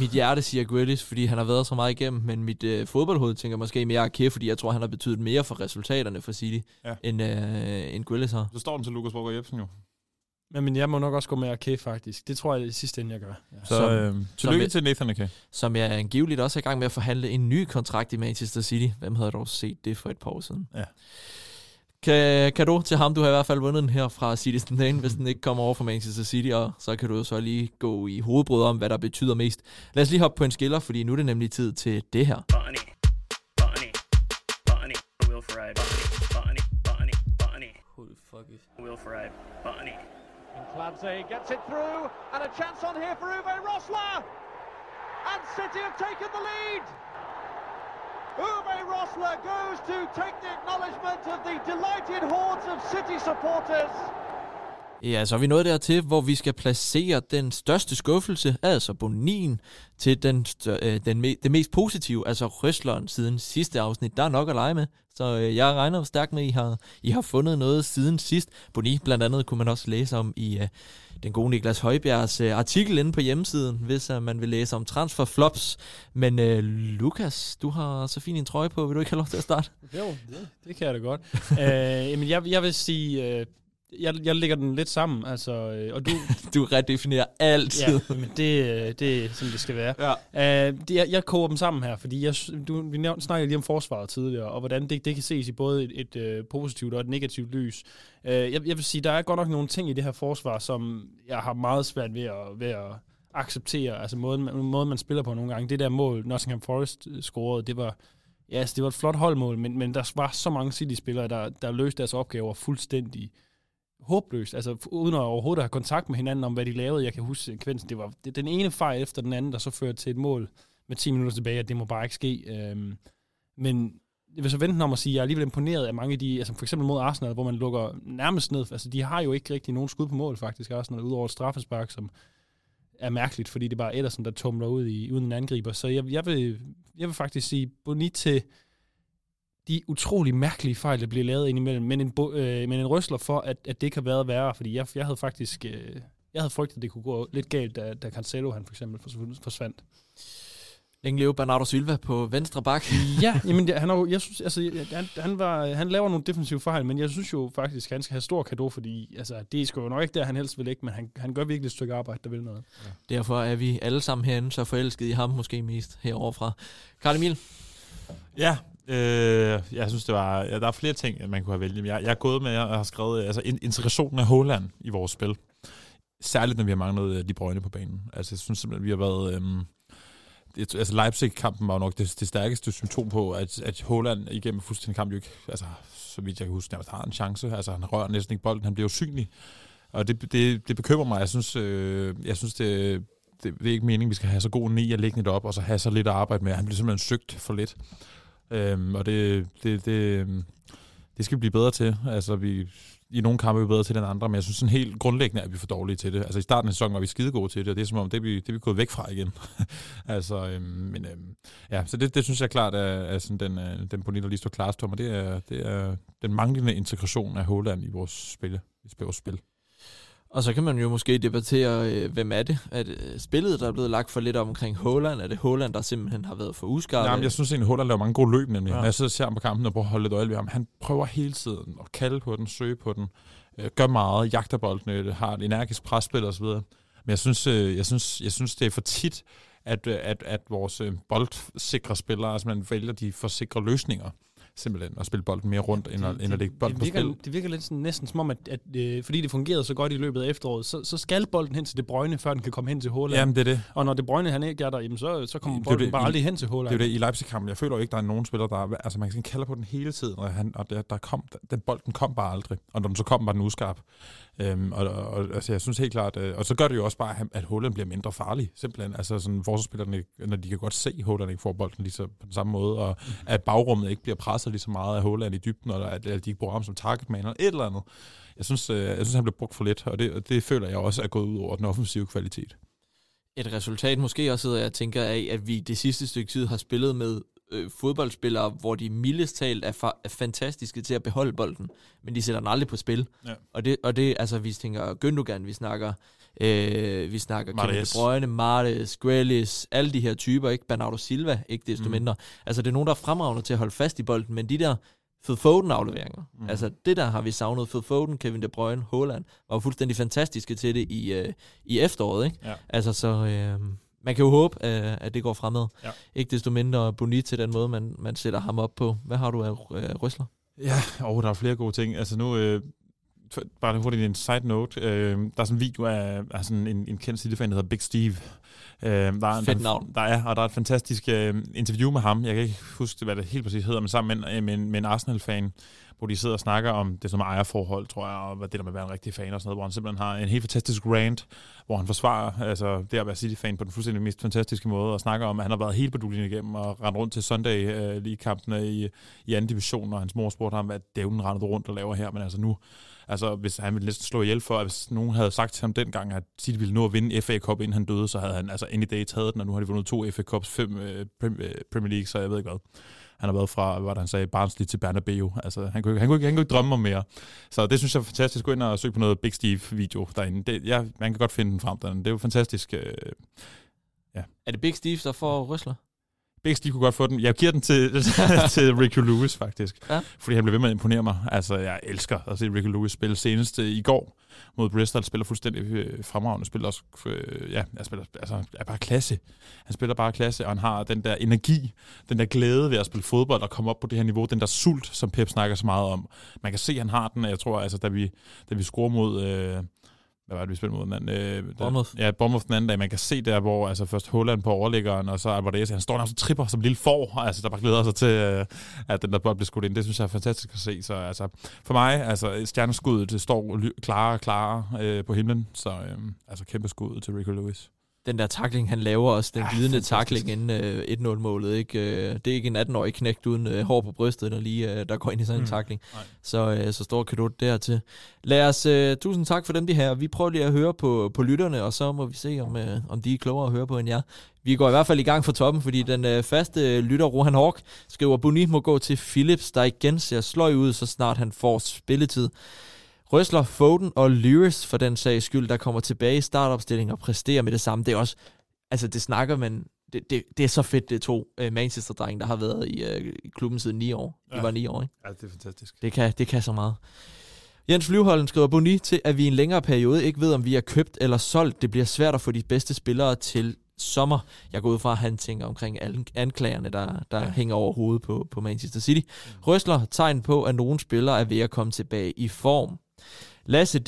mit hjerte siger Grealish, fordi han har været så meget igennem, men mit fodboldhoved tænker måske mere Ake, fordi jeg tror, han har betydet mere for resultaterne for City, end Grealish har. Så står den til Lukas Vorgård Jebsen jo. Men jeg må nok også gå med Ake, faktisk. Det tror jeg, det sidste ende, jeg gør. Ja. Så tillykke til Nathan Ake. Som jeg angiveligt også er i gang med at forhandle en ny kontrakt i Manchester City. Hvem havde dog set det for et par år siden? Ja. Kado til ham. Du har i hvert fald vundet den her fra Citizen Dane, hvis den ikke kommer over fra Manchester City, og så kan du så lige gå i hovedbrød om, hvad der betyder mest. Lad os lige hoppe på en skiller, fordi nu er det nemlig tid til det her. Bonnie. And Clancy gets it through, and a chance on here for Uwe Rösler. And City have taken the lead. Uwe Rösler goes to take the acknowledgement of the delighted hordes of City supporters. Ja, så er vi nået dertil, hvor vi skal placere den største skuffelse, altså bonien, til det mest positive, altså Rösleren siden sidste afsnit. Der er nok at lege med, så jeg regner stærkt med, at I har fundet noget siden sidst. Boni blandt andet kunne man også læse om i den gode Niklas Højbjergs artikel inde på hjemmesiden, hvis man vil læse om transferflops. Men Lukas, du har så fin en trøje på, vil du ikke have lov til at starte? Jo, det kan jeg da godt. Men jeg vil sige... Jeg lægger den lidt sammen, altså, og du redefinerer altid. Ja, men det er, som det skal være. Ja. Jeg koger dem sammen her, fordi vi snakkede lige om forsvaret tidligere, og hvordan det kan ses i både et positivt og et negativt lys. Jeg vil sige, der er godt nok nogle ting i det her forsvar, som jeg har meget svært ved at acceptere. Altså måden man spiller på nogle gange. Det der mål, Nottingham Forest scorede, det var... Ja, altså, det var et flot holdmål, men der var så mange City-spillere, der løste deres opgaver fuldstændig håbløst, altså uden at overhovedet have kontakt med hinanden om, hvad de lavede. Jeg kan huske sekvensen, det var den ene fejl efter den anden, der så førte til et mål med 10 minutter tilbage, og det må bare ikke ske. Men jeg vil så vente om at sige, jeg er alligevel imponeret af mange af de, altså for eksempel mod Arsenal, hvor man lukker nærmest ned. Altså de har jo ikke rigtig nogen skud på mål, faktisk, Arsenal, udover et straffespark, som er mærkeligt, fordi det er bare Ederson, der tumler ud i, uden en angriber. Så jeg vil faktisk sige bonit til de utrolig mærkelige fejl, der bliver lavet indimellem, men en røsler for, at det ikke har været værre, fordi jeg havde faktisk... Jeg havde frygtet, at det kunne gå lidt galt, da Cancelo han for eksempel forsvandt. Længe leve Bernardo Silva på venstre bak. Ja, jamen, han laver nogle defensive fejl, men jeg synes jo faktisk, at han skal have stor cadeau, fordi altså, det skal jo nok ikke der, han helst vil ikke, men han gør virkelig et stykke arbejde, der vil noget. Ja. Derfor er vi alle sammen herinde så forelskede i ham måske mest heroverfra. Carl Emil? Ja, jeg synes, det var, der er flere ting, man kunne have vælget. Jeg er gået med og har skrevet altså, integrationen af Haaland i vores spil. Særligt, når vi har manglet De Bruyne på banen. Altså, jeg synes simpelthen, vi har været... altså, Leipzig-kampen var nok det stærkeste symptom på, at Haaland igennem fuldstændig kamp jo ikke... Altså, så vidt jeg kan huske, nærmest har en chance. Altså, han rører næsten ikke bolden. Han bliver usynlig. Og det bekymrer mig. Jeg synes det er ikke meningen, vi skal have så god en 9 at lægge det op, og så have så lidt at arbejde med. Han bliver simpelthen søgt for lidt. Og det skal vi blive bedre til. Altså, i nogle kampe er vi bedre til den andre, men jeg synes sådan helt grundlæggende, at vi er for dårlige til det. Altså i starten af sæsonen var vi skide gode til det, og det er som om, det er vi gået væk fra igen. Altså, ja, så det synes jeg klart er sådan den politik, der lige står klarest for mig. Det er den manglende integration af Haaland i vores spil. Og så kan man jo måske debattere, hvem er det? Er det spillet, der er blevet lagt for lidt omkring Haaland? Er det Haaland, der simpelthen har været for uskarp? Nej, men jeg synes egentlig, Haaland laver mange gode løb nemlig. Ja. Når jeg sidder og ser ham på kampen og prøver at holde lidt øje ved ham, han prøver hele tiden at kalde på den, søge på den, gør meget, jagter boldene, har et energisk presspil osv. Men jeg synes, det er for tit, at vores boldsikre spillere, altså man vælger de for sikre løsninger. Simpelthen at spille bolden mere rundt, end at lægge bolden på spil. Det virker lidt sådan, næsten som om, at fordi det fungerede så godt i løbet af efteråret, så skal bolden hen til De Bruyne, før den kan komme hen til Haaland. Jamen, det er det. Og når De Bruyne han ikke er der, jamen, så kommer bolden bare aldrig hen til Haaland. Det er jo det i Leipzig-kampen. Jeg føler jo ikke, der er nogen spiller, der... Altså, man kan kalde på den hele tiden, og den bolden kom bare aldrig. Og når den så kom, var den uskarp. Jeg synes helt klart... og så gør det jo også bare, at Haaland bliver mindre farlig, simpelthen. Altså, sådan, forsvarsspillerne, når de kan godt se, at Haaland ikke får bolden lige så på den samme måde, og at bagrummet ikke bliver presset lige så meget af Haaland i dybden, eller at de ikke bruger ham som targetman, eller et eller andet. Jeg synes han blev brugt for lidt, og det føler jeg også er gået ud over den offensive kvalitet. Et resultat måske også, jeg tænker af, at vi det sidste stykke tid har spillet med fodboldspillere, hvor de mildest talt er fantastiske til at beholde bolden, men de sætter den aldrig på spil. Ja. Og det, altså, vi tænker Gündogan, vi snakker Kevin De Bruyne, Mahrez, Grealish, alle de her typer, ikke? Bernardo Silva, ikke desto mindre. Altså, det er nogen, der er fremragende til at holde fast i bolden, men de der Phil Foden-afleveringer, altså det der har vi savnet. Phil Foden, Kevin De Bruyne, Haaland var fuldstændig fantastiske til det i efteråret, ikke? Ja. Altså, så... man kan jo håbe, at det går fremad. Ja. Ikke desto mindre bonit til den måde, man sætter ham op på. Hvad har du af røsler? Ja, der er flere gode ting. Altså nu, bare hurtigt en side note. Der er sådan en video af sådan en kendt City-fan, der hedder Big Steve. Fedt navn. Der er et fantastisk interview med ham. Jeg kan ikke huske, hvad det helt præcis hedder, men sammen med en Arsenal-fan, hvor de sidder og snakker om det som ejerforhold, tror jeg, og hvad det der med at være en rigtig fan og sådan noget, hvor han simpelthen har en helt fantastisk rant, hvor han forsvarer altså det at være City-fan på den fuldstændig mest fantastiske måde, og snakker om, at han har været helt på duljen igennem og rendt rundt til Sunday lige kampene i anden division, og hans mor spurgte ham, hvad dævnen rendte rundt og laver her, men altså nu, altså hvis han ville næsten slå ihjel for, at hvis nogen havde sagt til ham dengang, at City ville nå at vinde FA-Cup, inden han døde, så havde han altså any day taget den, og nu har de vundet 2 FA-Cups, 5 Premier League, så jeg ved ikke hvad. Han har været fra, hvad han sagde, Barnsley til Bernabeu. Altså, han kunne ikke drømme om mere. Så det synes jeg er fantastisk. Gå ind og søg på noget Big Steve-video derinde. Det, ja, man kan godt finde den frem derinde. Det er jo fantastisk. Ja. Er det Big Steve, der får røsler? Big Steve kunne godt få den. Jeg giver den til Rico Lewis, faktisk. Ja. Fordi han blev ved med at imponere mig. Altså, jeg elsker at se Rico Lewis spille senest i går mod Bristol. Spiller fuldstændig fremragende. Spiller også, er bare klasse. Han spiller bare klasse, og han har den der energi, den der glæde ved at spille fodbold og komme op på det her niveau. Den der sult, som Pep snakker så meget om. Man kan se, at han har den, og jeg tror, altså, da vi scorer mod... hvad var det, vi spillede mod den anden? Bournemouth. Ja, Bournemouth den anden dag. Man kan se der, hvor altså, først Haaland på overliggeren, og så Álvarez, han står der og så tripper som lille får, altså, der bare glæder sig til, at den der bold bliver skudt ind. Det synes jeg er fantastisk at se. Så altså, for mig, altså, stjerneskuddet står klarere og klarere på himlen. Så altså, kæmpe skuddet til Rico Lewis. den der tackling, han laver også, den glidende tackling inden 1-0-målet. Ikke? Det er ikke en 18-årig knægt uden hår på brystet, der lige der går ind i sådan en tackling. Så stor kadot dertil. Lad os, tusind tak for dem, de her. Vi prøver lige at høre på lytterne, og så må vi se, om de er klogere at høre på end jer. Vi går i hvert fald i gang for toppen, fordi den faste lytter, Rohan Hawk, skriver, Boni må gå til Phillips, der igen ser sløj ud, så snart han får spilletid. Røsler, Foden og Lewis, for den sags skyld, der kommer tilbage i startopstilling og præsterer med det samme. Det er også, altså det snakker man, det er så fedt, det to Manchester-drenge, der har været i klubben siden 9 år. Ja. De var 9 år, ikke? Ja, det er fantastisk. Det kan så meget. Jens Flyvholden skriver, Boni til, at vi i en længere periode ikke ved, om vi er købt eller solgt. Det bliver svært at få de bedste spillere til sommer. Jeg går ud fra, at han tænker omkring alle anklagerne, der hænger over hovedet på Manchester City. Røsler, tegn på, at nogle spillere er ved at komme tilbage i form. Lasse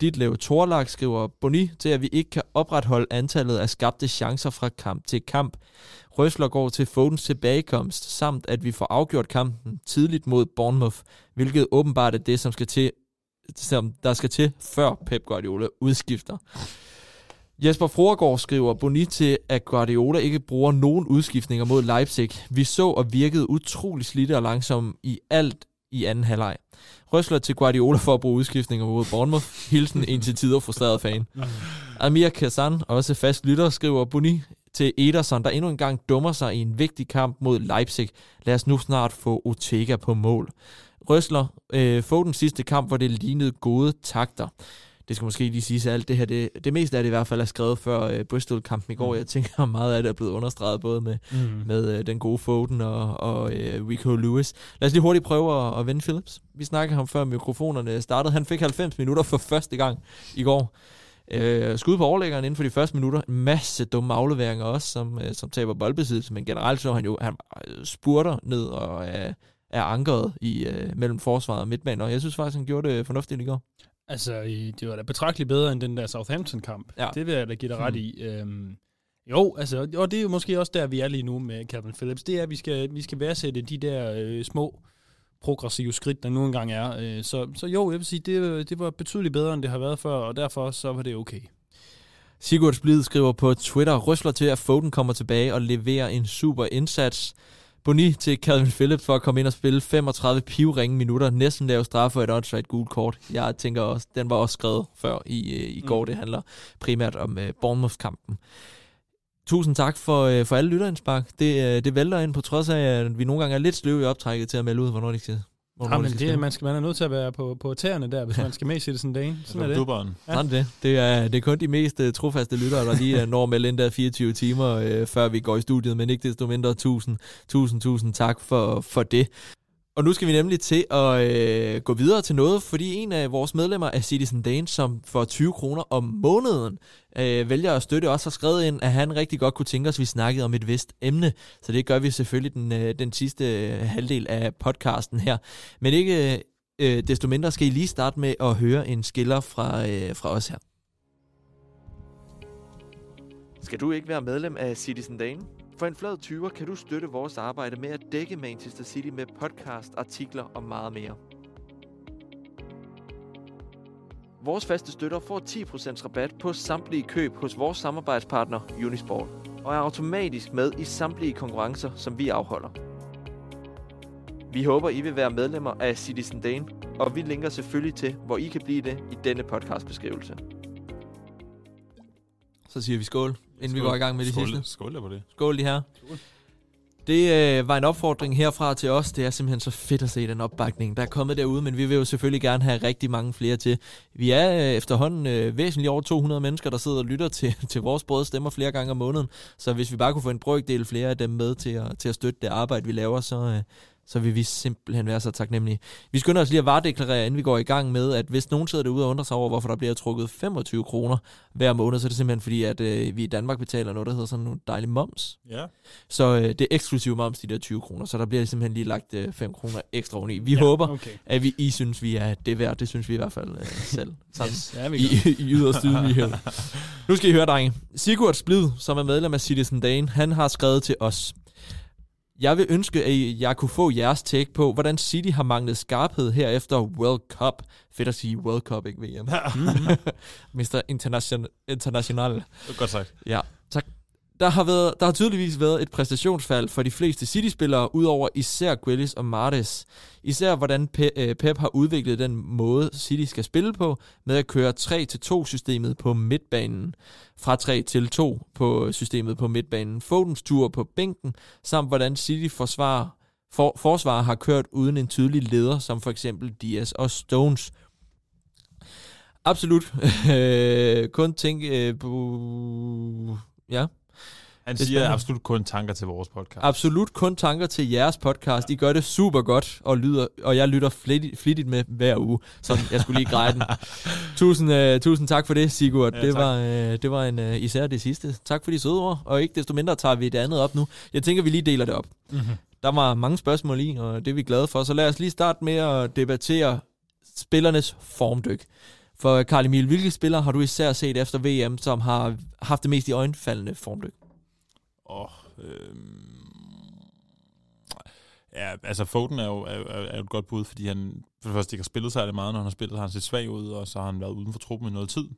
Ditlev Torlak skriver, Boni til, at vi ikke kan opretholde antallet af skabte chancer fra kamp til kamp. Røsler går til Fodens tilbagekomst, samt at vi får afgjort kampen tidligt mod Bournemouth, hvilket åbenbart er det, som der skal til, før Pep Guardiola udskifter. Jesper Froregård skriver, Boni til, at Guardiola ikke bruger nogen udskiftninger mod Leipzig. Vi så og virkede utrolig slidte og langsomme i alt i anden halvleg. Røsler til Guardiola for at bruge udskiftninger mod Bournemouth. Hilsen en til tider frustreret fan. Amir Kazan, også fast lytter, skriver, Boni til Ederson, der endnu engang dummer sig i en vigtig kamp mod Leipzig. Lad os nu snart få Ortega på mål. Røsler, få den sidste kamp, hvor det lignede gode takter. Det skal måske lige siges, at alt det her, det meste af det i hvert fald er skrevet før Bristol-kampen i går. Jeg tænker, meget af det er blevet understreget, både med den gode Foden og Rico Lewis. Lad os lige hurtigt prøve at vende Phillips. Vi snakkede ham før mikrofonerne startede. Han fik 90 minutter for første gang i går. Skud på overlæggeren inden for de første minutter. En masse dumme afleveringer også, som taber boldbesiddelse. Men generelt så han spurter ned og er ankeret mellem forsvaret og midtbanen. Og jeg synes faktisk, han gjorde det fornuftigt i går. Altså, det var da betragteligt bedre end den der Southampton-kamp. Ja. Det vil jeg da give dig ret i. Og det er jo måske også der, vi er lige nu med Calvin Phillips. Det er, at vi skal værdsætte de der små progressive skridt, der nu engang er. Så jeg vil sige, det var betydeligt bedre, end det har været før, og derfor så var det okay. Sigurd Splid skriver på Twitter, Røsler til, at Foden kommer tilbage og leverer en super indsats. Boni til Kalvin Phillips for at komme ind og spille 35 pivringe minutter, næsten lave straf for et onside gult kort. Jeg tænker også, den var også skrevet før i går. Det handler primært om Bournemouth-kampen. Tusind tak for alle lytterindspark. Det vælter ind, på trods af, at vi nogle gange er lidt sløve i optrækket til at melde ud, hvornår det skal. Man er nødt til at være på tæerne der, hvis man skal med i Citizen Dane. Sådan er det. Ja. Sådan det. Det er kun de mest trofaste lyttere, der lige når med ind der 24 timer, før vi går i studiet, men ikke desto mindre tusind tak for det. Og nu skal vi nemlig til at gå videre til noget, fordi en af vores medlemmer af Citizen Dane, som for 20 kroner om måneden vælger at støtte os, har skrevet ind, at han rigtig godt kunne tænke os, at vi snakkede om et vist emne. Så det gør vi selvfølgelig den sidste halvdel af podcasten her. Men ikke desto mindre skal I lige starte med at høre en skiller fra os her. Skal du ikke være medlem af Citizen Dane? For en flad 20'er kan du støtte vores arbejde med at dække Manchester City med podcast, artikler og meget mere. Vores faste støtter får 10% rabat på samtlige køb hos vores samarbejdspartner Unisport og er automatisk med i samtlige konkurrencer, som vi afholder. Vi håber, I vil være medlemmer af Citizen Dane, og vi linker selvfølgelig til, hvor I kan blive det i denne podcastbeskrivelse. Så siger vi skål, inden vi går i gang med det sidste. Skål der på det. Skål lige her. Skål. Det var en opfordring herfra til os. Det er simpelthen så fedt at se den opbakning, der er kommet derude, men vi vil jo selvfølgelig gerne have rigtig mange flere til. Vi er efterhånden væsentligt over 200 mennesker, der sidder og lytter til vores brød stemmer flere gange om måneden. Så hvis vi bare kunne få en brøkdel flere af dem med til at støtte det arbejde, vi laver, så vil vi simpelthen være så taknemmelige. Vi skynder os lige at varedeklarere, inden vi går i gang med, at hvis nogen sidder derude og undrer sig over, hvorfor der bliver trukket 25 kroner hver måned, så er det simpelthen fordi, at vi i Danmark betaler noget, der hedder sådan nogle dejlige moms. Ja. Så det er eksklusiv moms, de der 20 kroner, så der bliver simpelthen lige lagt 5 kroner ekstra oveni. Vi håber, at I synes, vi er det værd. Det synes vi i hvert fald selv. I yderst ydmyghed. Nu skal I høre, drenge. Sigurd Splid, som er medlem af Citizen Dane, han har skrevet til os. Jeg vil ønske, at jeg kunne få jeres take på, hvordan City har manglet skarphed her efter World Cup. Fedt at sige World Cup, ikke VM. Mm-hmm. Mr. International. Det er godt sagt. Ja, tak. Der har tydeligvis været et præstationsfald for de fleste City-spillere, udover især Grealish og Mahrez. Især hvordan Pep har udviklet den måde, City skal spille på, med at køre 3-2-systemet på midtbanen. Fra 3-2 på systemet på midtbanen. Fodens tur på bænken, samt hvordan City forsvarer har kørt uden en tydelig leder, som for eksempel Dias og Stones. Absolut. Kun tænke på... Ja. Han siger absolut kun tanker til vores podcast. Absolut kun tanker til jeres podcast. Ja. I gør det super godt, og jeg lytter flittigt med hver uge. Så jeg skulle lige greje den. Tusind tak for det, Sigurd. Ja, det var især det sidste. Tak for de søde ord, og ikke desto mindre tager vi det andet op nu. Jeg tænker, vi lige deler det op. Mm-hmm. Der var mange spørgsmål i, og det er vi glade for. Så lad os lige starte med at debattere spillernes formdyk. For Carl Emil, hvilke spillere har du især set efter VM, som har haft det mest i øjenfaldende formdyk? Ja, altså Foden er jo et godt bud, fordi han for det første ikke har spillet særlig meget. Når han har spillet, har han set svag ud, og så har han været uden for truppen i noget tid.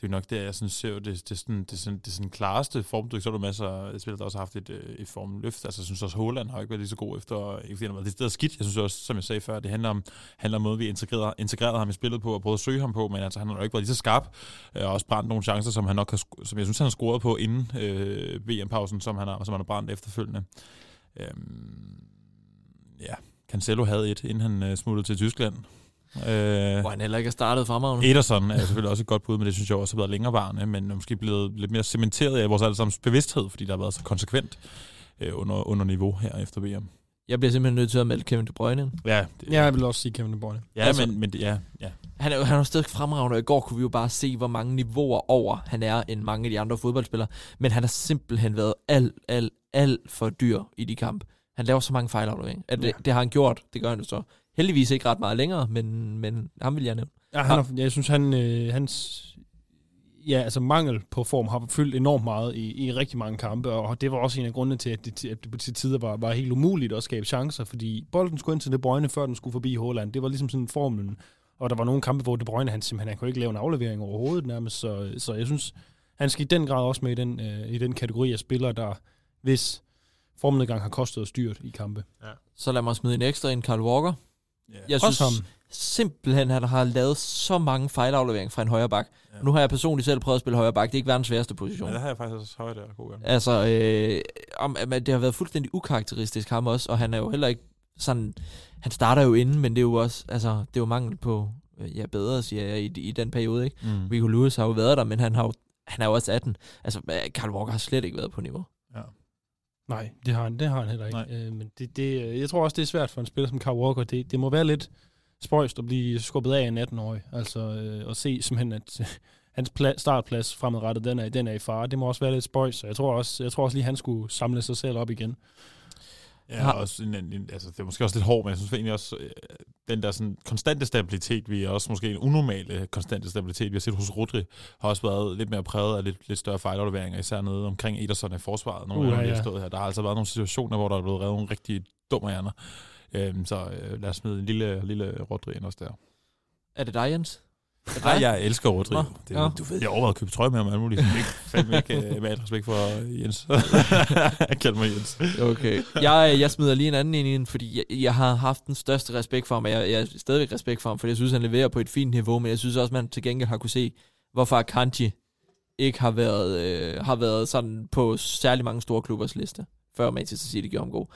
Det er jo nok der, jeg sådan ser det sådan klareste formdyk. Så er der masser af spillere, der også har haft et formløft. Altså jeg synes også, Haaland har ikke været lige så god efter, ikke fordi han har været lidt der skidt. Jeg synes også, som jeg sagde før, det handler om måde, vi integrerede ham i spillet på og prøvede at søge ham på, men altså han har jo ikke været lige så skarp. Og også brændt nogle chancer, som han nok har, som jeg synes, han har scoret på inden VM-pausen, som han har brændt efterfølgende. Ja, Cancelo havde et, inden han smuttede til Tyskland. Hvor han heller ikke har startet fremragende. Ederson er selvfølgelig også et godt bud, men det synes jeg også har været længerevarende, men måske blevet lidt mere cementeret af vores allesammens bevidsthed, fordi der har været så konsekvent under niveau her efter VM. Jeg bliver simpelthen nødt til at melde Kevin De Bruyne. Ja, jeg vil også sige Kevin De Bruyne. Ja, altså, men han er jo stadig fremragende, og i går kunne vi jo bare se, hvor mange niveauer over han er, end mange af de andre fodboldspillere, men han har simpelthen været alt for dyr i de kamp. Han laver så mange fejlafleveringer. Det har han gjort, det gør han jo så. Heldigvis ikke ret meget længere, men ham vil jeg nævne. Ja, jeg synes, hans mangel på form har fyldt enormt meget i rigtig mange kampe, og det var også en af grundene til, at det på til tider var helt umuligt at skabe chancer, fordi bolden skulle ind til De Bruyne, før den skulle forbi Haaland. Det var ligesom sådan formlen, og der var nogle kampe, hvor De Bruyne han kunne ikke lave en aflevering overhovedet nærmest, så jeg synes, han skal i den grad også med i den kategori af spillere, der hvis formnedgang har kostet og styrt i kampe. Ja. Så lad mig smide en ekstra ind, Kyle Walker. Yeah. Jeg synes simpelthen, at han har lavet så mange fejlafleveringer fra en højre bak. Yeah. Nu har jeg personligt selv prøvet at spille højre bak. Det er ikke verdens sværeste position. Ja, det har jeg faktisk også højt der. God altså, det har været fuldstændig ukarakteristisk ham også, og han er jo heller ikke sådan... Han starter jo inden, men det er jo også... Altså, det er jo mangel på... Ja, bedre, siger jeg, i den periode, ikke? Mm. Rico Lewis har jo været der, men han er jo også 18. Altså, Kyle Walker har slet ikke været på niveau. Ja. Nej, det har han heller ikke. Men jeg tror også, det er svært for en spiller som Kyle Walker. Det må være lidt spøjst at blive skubbet af en 18-årig. Altså at se simpelthen, at hans startplads fremadrettet, den er i fare. Det må også være lidt spøjst, så jeg tror også lige, han skulle samle sig selv op igen. Ja, også det er måske også lidt hårdt, men jeg synes egentlig også, den der sådan konstante stabilitet, vi også måske en unormale konstante stabilitet, vi har set hos Rodri, har også været lidt mere præget af lidt større fejlafleveringer, især nede omkring Ederson i forsvaret, når jeg har stået her. Der har altså været nogle situationer, hvor der er blevet revet nogle rigtig dumme hjerner. Så lad os smide en lille Rodri ind også der. Er det dig, Jens? Nej, jeg elsker Rodri. Ja. Du ved, jeg overvejede at købe trøje med ham, alt muligt. Ikke med alt respekt for Jens. Jeg kalder mig Jens. Okay. Jeg smider lige en anden ind ind, fordi jeg har haft den største respekt for ham, og jeg har stadigvæk respekt for ham, fordi jeg synes, han leverer på et fint niveau, men jeg synes også, man til gengæld har kunne se, hvorfor Kanji ikke har været, sådan på særlig mange store klubbers liste, før Manchester City gjorde ham god.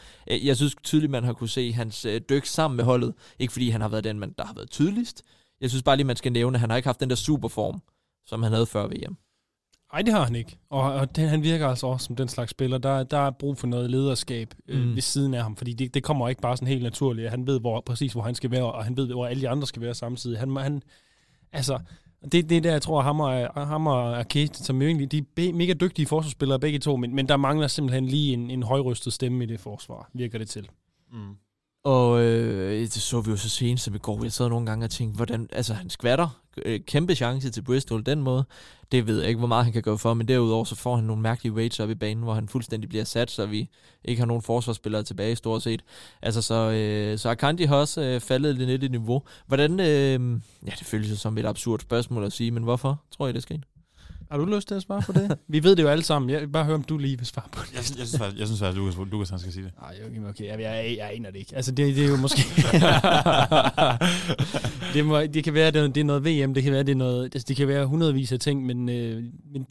Jeg synes tydeligt, man har kunne se hans dyk sammen med holdet, ikke fordi han har været den mand, der har været tydeligst. Jeg synes bare lige, man skal nævne, at han har ikke haft den der superform, som han havde før VM. Nej, det har han ikke. Og han virker altså også som den slags spiller. Der er brug for noget lederskab ved siden af ham, fordi det kommer ikke bare sådan helt naturligt. Han ved præcis hvor han skal være, og han ved, hvor alle de andre skal være samtidig. Det er der, jeg tror, ham og Arquette, som jo egentlig, de er mega dygtige forsvarsspillere begge to, men der mangler simpelthen lige en højrøstet stemme i det forsvar, virker det til. Mm. Og det så vi jo så senest som i går. Jeg sad nogle gange og tænkte, hvordan, altså han skvatter, kæmpe chance til Bristol den måde. Det ved jeg ikke, hvor meget han kan gøre for, men derudover så får han nogle mærkelige raids op i banen, hvor han fuldstændig bliver sat, så vi ikke har nogen forsvarsspillere tilbage stort set. Altså så Akanji har også faldet lidt i niveau. Hvordan, ja det føles jo som et absurd spørgsmål at sige, men hvorfor tror I det sker? Har du lyst til at svare på det? Vi ved det jo alle sammen. Jeg vil bare høre, om du lige vil svare på det. Jeg synes faktisk, Lukas han skal sige det. Nej, okay. Jeg aner det ikke. Altså, det er jo måske... det kan være, det er noget VM, det kan være, det er noget... Altså, det kan være hundredvis af ting,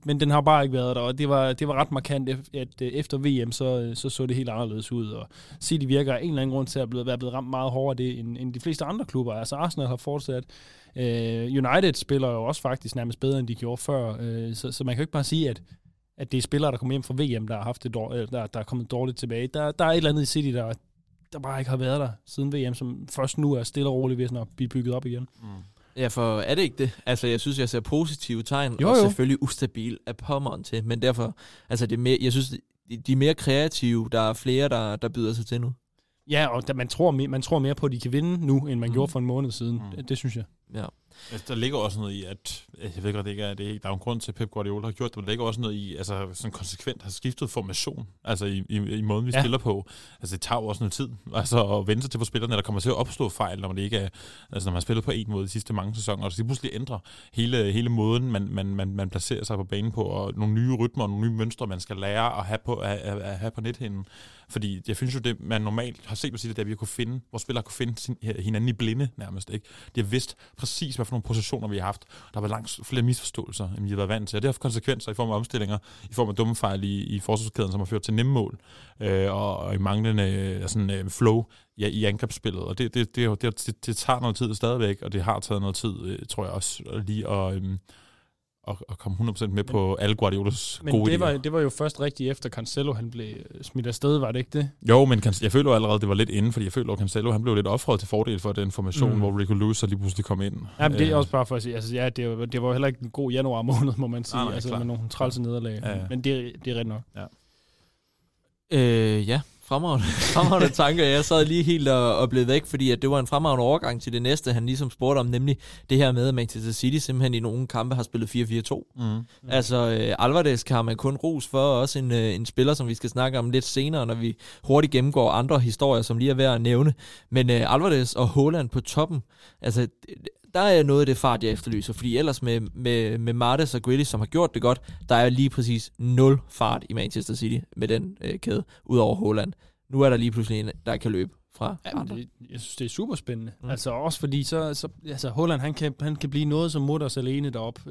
men den har bare ikke været der, og det var ret markant, at efter VM, så det helt anderledes ud, og City virker af en eller anden grund til at være blevet ramt meget hårdere det, end de fleste andre klubber. Altså, Arsenal har fortsat... United spiller jo også faktisk nærmest bedre, end de gjorde før, så man kan jo ikke bare sige, at det er spillere, der kommer hjem fra VM, der har haft det der er kommet dårligt tilbage. Der er et eller andet i City, der bare ikke har været der siden VM, som først nu er stille og roligt ved at blive bygget op igen. Mm. Ja, for er det ikke det? Altså, jeg synes, jeg ser positive tegn, jo. Og selvfølgelig ustabil af pommeren til, men derfor, altså, det er mere, jeg synes, de er mere kreative, der er flere, der byder sig til nu. Ja, og man tror mere på, at de kan vinde nu, end man gjorde for en måned siden. Det synes jeg. Ja. Altså, der ligger også noget i, at jeg ved godt, det ikke er det, der er en grund til, at Pep Guardiola har gjort det, men der ligger også noget i, altså sådan konsekvent har skiftet formation, altså i måden, vi spiller på. Altså det tager også noget tid, altså at vende sig til for spillerne, der kommer til at opstå fejl, når man ikke er, altså når man har spillet på en måde de sidste mange sæsoner, og så pludselig ændrer hele måden, man placerer sig på banen på, og nogle nye rytmer, og nogle nye mønstre, man skal lære at have på nethinden. Fordi jeg synes jo, det man normalt har set på sig, det er, at vi har kunnet finde, hvor spillere kunne finde hinanden i blinde nærmest, ikke? De har vidst præcis, hvad for nogle positioner vi har haft. Der var langt flere misforståelser, end vi har været vant til, og det har haft konsekvenser i form af omstillinger, i form af dumme fejl i forsvarskæden, som har ført til nemme mål, og i manglende sådan, flow i angrebsspillet, og det tager noget tid stadigvæk, og det har taget noget tid, tror jeg også, lige at... og kom 100% med på alle Guardiolas gode idéer. Det var jo først rigtigt efter Cancelo, han blev smidt afsted, var det ikke det? Jo, men jeg føler allerede, det var lidt inden, fordi jeg føler, at Cancelo han blev lidt offret til fordel for den formation, hvor Rico Lewis så lige pludselig kom ind. Ja, men det er også bare for at sige, altså ja, det var heller ikke en god januar måned, må man sige, nej, altså klar. Med nogle trælse nederlag, men det er ret nok. Ja. Fremragende tanker. Jeg sad lige helt og blev væk, fordi at det var en fremragende overgang til det næste, han ligesom spurgte om, nemlig det her med, at Manchester City simpelthen i nogle kampe har spillet 4-4-2. Altså, Álvarez kan man kun ros for, og også en spiller, som vi skal snakke om lidt senere, når vi hurtigt gennemgår andre historier, som lige er værd at nævne. Men Álvarez og Haaland på toppen, altså... Der er noget af det fart, jeg efterlyser, fordi ellers med Mahrez og Grealish, som har gjort det godt, der er lige præcis 0 fart i Manchester City med den kæde, ud over Haaland. Nu er der lige pludselig en, der kan løbe fra andre. Jeg synes, det er superspændende. Altså også fordi, så altså Haaland, han kan blive noget som mutters alene deroppe,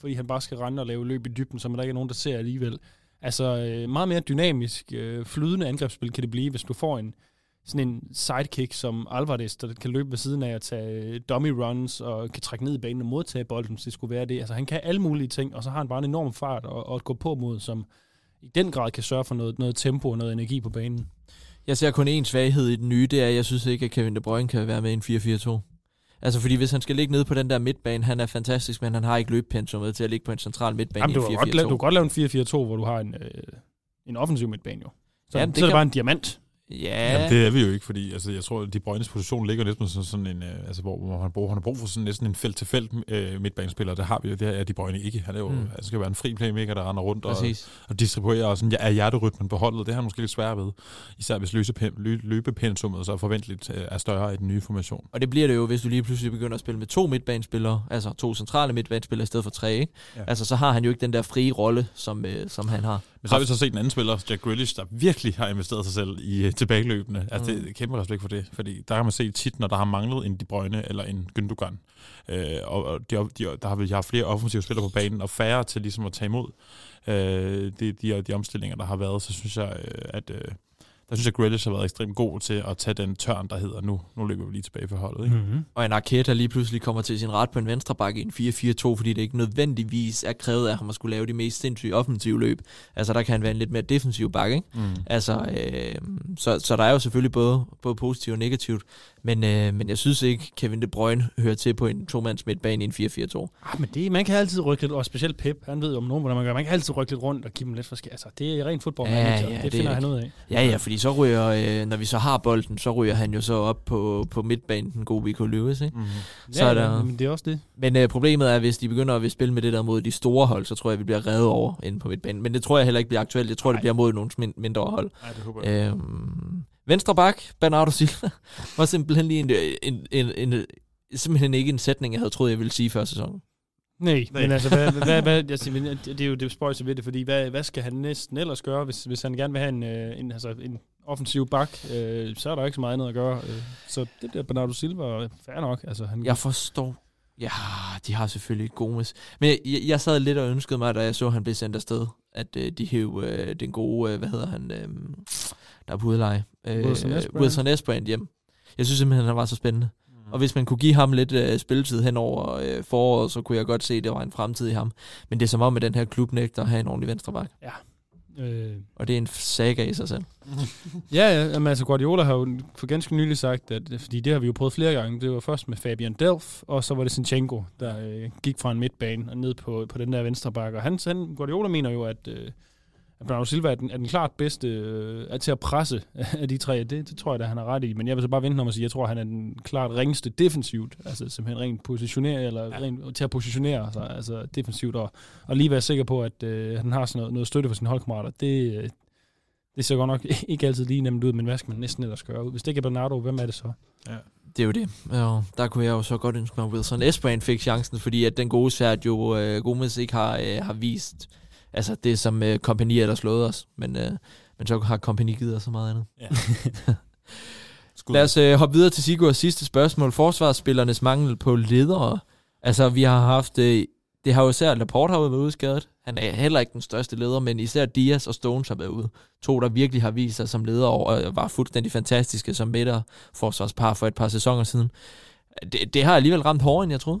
fordi han bare skal rende og lave løb i dybden, så der ikke er nogen, der ser alligevel. Altså meget mere dynamisk, flydende angrebsspil kan det blive, hvis du får sådan en sidekick som Álvarez, der kan løbe ved siden af at tage dummy runs og kan trække ned i banen og modtage bolden, hvis det skulle være det. Altså han kan alle mulige ting, og så har han bare en enorm fart og et gå på mod, som i den grad kan sørge for noget tempo og noget energi på banen. Jeg ser kun én svaghed i den nye, det er, at jeg synes ikke, at Kevin De Bruyne kan være med i en 4-4-2. Altså, fordi hvis han skal ligge nede på den der midtbane, han er fantastisk, men han har ikke løbpensumet til at ligge på en central midtbane. Jamen, i en 4-4-2. Du kan godt lave en 4-4-2, hvor du har en offensiv midtbane jo. Så, jamen, så er det bare en diamant. Yeah. Jamen, det er vi jo ikke, fordi altså, jeg tror, at De Bruynes position ligger næsten sådan en, altså, hvor han har brug for sådan næsten en felt-til-felt midtbanespiller. Det har vi jo, det er De Bruyne ikke. Han er jo, altså, skal være en fri playmaker, der render rundt og distribuerer, og sådan er hjerterytmen på holdet. Det har han måske lidt svært ved, især hvis løbepensummet så forventeligt er større i den nye formation. Og det bliver det jo, hvis du lige pludselig begynder at spille med 2 midtbanespillere, altså 2 centrale midtbanespillere i stedet for 3, ikke? Ja. Altså, så har han jo ikke den der frie rolle, som han har. Men så har vi så set en anden spiller, Jack Grealish, der virkelig har investeret sig selv i tilbageløbende. Altså, det er kæmpe respekt for det, fordi der har man set tit, når der har manglet en De Bruyne eller en Gündogan. Og der har vi haft flere offensive spillere på banen, og færre til ligesom at tage imod de omstillinger, der har været. Så synes jeg, at Grealish har været ekstremt god til at tage den tørn, der hedder, nu løber vi lige tilbage for holdet. Ikke? Mm-hmm. Og en Arquette lige pludselig kommer til sin ret på en venstre bakke i en 4-4-2, fordi det ikke nødvendigvis er krævet af ham at skulle lave de mest sindssyge offensive løb. Altså, der kan han være en lidt mere defensiv bakke, ikke? Altså, Så der er jo selvfølgelig både positivt og negativt, men jeg synes ikke, Kevin De Bruyne hører til på en to-mands midtbane i en 4-4-2. Ah, men man kan altid rykke lidt, og specielt Pep, han ved jo om nogen, hvordan man gør. Man kan altid rykke lidt rundt og give dem lidt forskellige. Altså, det er rent fodbold, det finder han ud af. Ja, fordi så ryger, når vi så har bolden, så ryger han jo så op på midtbanen, den gode Rico Lewis, ikke? Mm-hmm. Så ja, der, men det er også det. Men problemet er, hvis de begynder at spille med det der mod de store hold, så tror jeg, vi bliver revet over inde på midtbanen. Men det tror jeg heller ikke bliver aktuelt. Jeg tror, det bliver mod nogle mindre hold. Ej, det håber jeg. Venstre bak, Bernardo Silva, var simpelthen lige en simpelthen ikke en sætning, jeg havde troet, jeg ville sige før sæsonen. Nej. Men altså, hvad, jeg siger, det er jo det spøjse ved det, fordi hvad skal han næsten ellers gøre, hvis han gerne vil have en offensiv bak, så er der ikke så meget andet at gøre. Så det der Bernardo Silva, fair nok. Altså, jeg forstår. Ja, de har selvfølgelig Gomes. Men jeg sad lidt og ønskede mig, da jeg så, at han blev sendt afsted, at de hæv den gode, hvad hedder han, der er på udleje, Wilson Esbrand hjem. Jeg synes simpelthen, han var så spændende. Mm-hmm. Og hvis man kunne give ham lidt spilletid hen over foråret, så kunne jeg godt se, at det var en fremtid i ham. Men det er som om, at den her klub nægter at have en ordentlig venstreback. Ja. Og det er en saga i sig selv. Ja, men altså Guardiola har jo for ganske nylig sagt, at, fordi det har vi jo prøvet flere gange, det var først med Fabian Delph, og så var det Zinchenko, der gik fra en midtbane og ned på den der venstre bakke. Og Guardiola mener jo, at Bernardo Silva er den klart bedste til at presse af de tre. Det tror jeg, at han har ret i. Men jeg vil så bare vente om at sige, at jeg tror, at han er den klart ringeste defensivt. Altså simpelthen rent positionere, rent til at positionere sig altså defensivt. Og lige være sikker på, at han har sådan noget støtte for sine holdkammerater. Det ser godt nok ikke altid lige nemt ud, men hvad skal man næsten ellers gøre ud? Hvis det ikke er Bernardo, hvem er det så? Ja. Det er jo det. Ja, der kunne jeg jo så godt ønske mig, at Wilson Esbrand fik chancen, fordi at den gode svært jo Gomes ikke har vist. Altså det, som Kompagni ellers slåede os. Men så har Kompagni givet os så meget andet. Ja. Lad os hoppe videre til Sigurds sidste spørgsmål. Forsvarsspillernes mangel på ledere. Altså vi har haft... det har jo især Laporte har været udskadet. Han er heller ikke den største leder, men især Dias og Stones har været ude. To, der virkelig har vist sig som ledere og var fuldstændig fantastiske som midterforsvarspar for et par sæsoner siden. Det har alligevel ramt hårdere, end jeg troede.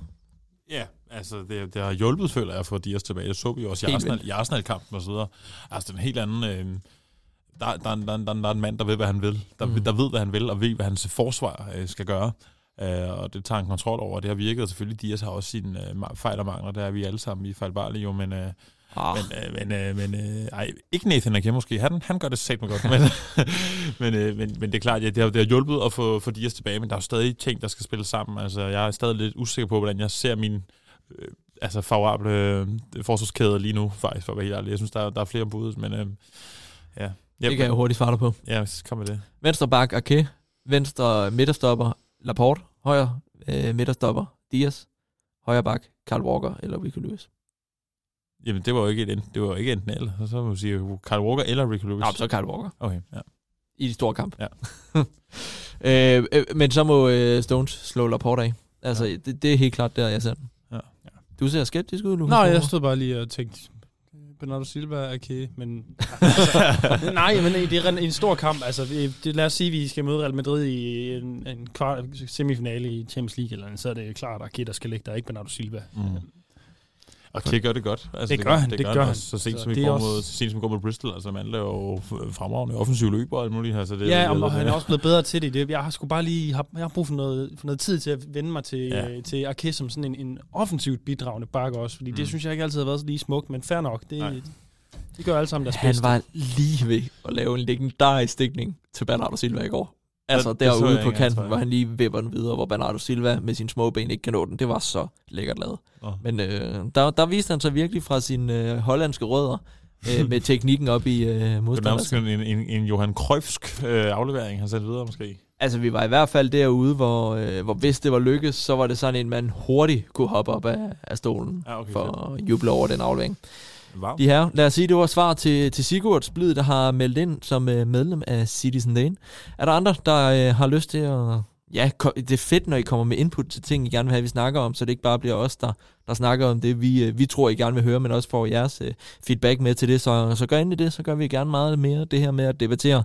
Ja. Yeah. Altså, det har hjulpet, føler jeg, for Dias tilbage. Jeg så jo også i Arsenal-kampen og så videre. Altså, den helt anden... Der er en mand, der ved, hvad han vil. Der ved, hvad han vil, og ved, hvad hans forsvar skal gøre. Og det tager en kontrol over, det har virket. Og selvfølgelig, Dias har også sine fejl og mangler. Der er vi alle sammen i fejlbarlige, jo, men... Men ikke Nathan Aké måske. Han gør det satme godt. men det er klart, at det har hjulpet at få Dias tilbage, men der er jo stadig ting, der skal spille sammen. Altså, jeg er stadig lidt usikker på, hvordan jeg ser min... favorable forsvarskæde lige nu, faktisk, for at være helt ærlig. Jeg synes, der er flere bud, men ja. Det kan jeg hurtigt svare dig på. Ja, så kommer det. Venstre bak, Aké. Venstre midterstopper, Laporte. Højre midterstopper, Dias. Højre bak, Kyle Walker eller Rico Lewis. Jamen, det var jo ikke enten eller. Så må man sige Kyle Walker eller Rico Lewis. Nej, så Kyle Walker. Okay, ja. I de store kamp. Ja. Men så må Stones slå Laporte af. Altså, ja. Det er helt klart der, jeg ser den. Du ser skeptisk ud, Lukas. Nej, jeg stod bare lige og tænkte, Bernardo Silva er okay, men... Altså, nej, men det er en stor kamp. Altså, lad os sige, at vi skal møde Real Madrid i en semifinale i Champions League, eller så er det klart, at der skal ligge der, ikke Bernardo Silva. Mm. Og Kjær gør det godt. Altså, det gør han. Så sent som i går mod Bristol. Altså, man laver jo fremragende offensiv løber og alt muligt. Altså, og han er også blevet bedre til det. Jeg har sgu bare lige brug for noget tid til at vende mig til Aké som sådan en offensivt bidragende bakke også. Fordi det synes jeg ikke altid har været så lige smukt, men fair nok. Det gør alle sammen deres bedste. Han var lige ved at lave en legendarisk stikning til Bernardo Silva i går. Altså derude på kanten, hvor han lige vipper den videre, hvor Bernardo Silva med sine små ben ikke kan nå den. Det var så lækkert lavet. Men der viste han sig virkelig fra sine hollandske rødder med teknikken op i modstanderen. Det var en Johan Cruyffsk aflevering, han satte videre måske. Altså vi var i hvert fald derude, hvor hvis det var lykkes, så var det sådan en, man hurtigt kunne hoppe op af stolen for at juble over den aflevering. Wow. De her, lad os sige, det var svar til Sigurd Splid, der har meldt ind som medlem af Citizen Dane. Er der andre, der har lyst til at... Ja, det er fedt, når I kommer med input til ting, I gerne vil have, vi snakker om, så det ikke bare bliver os, der snakker om det, vi tror, I gerne vil høre, men også får jeres feedback med til det. Så gør endelig det, så gør vi gerne meget mere det her med at debattere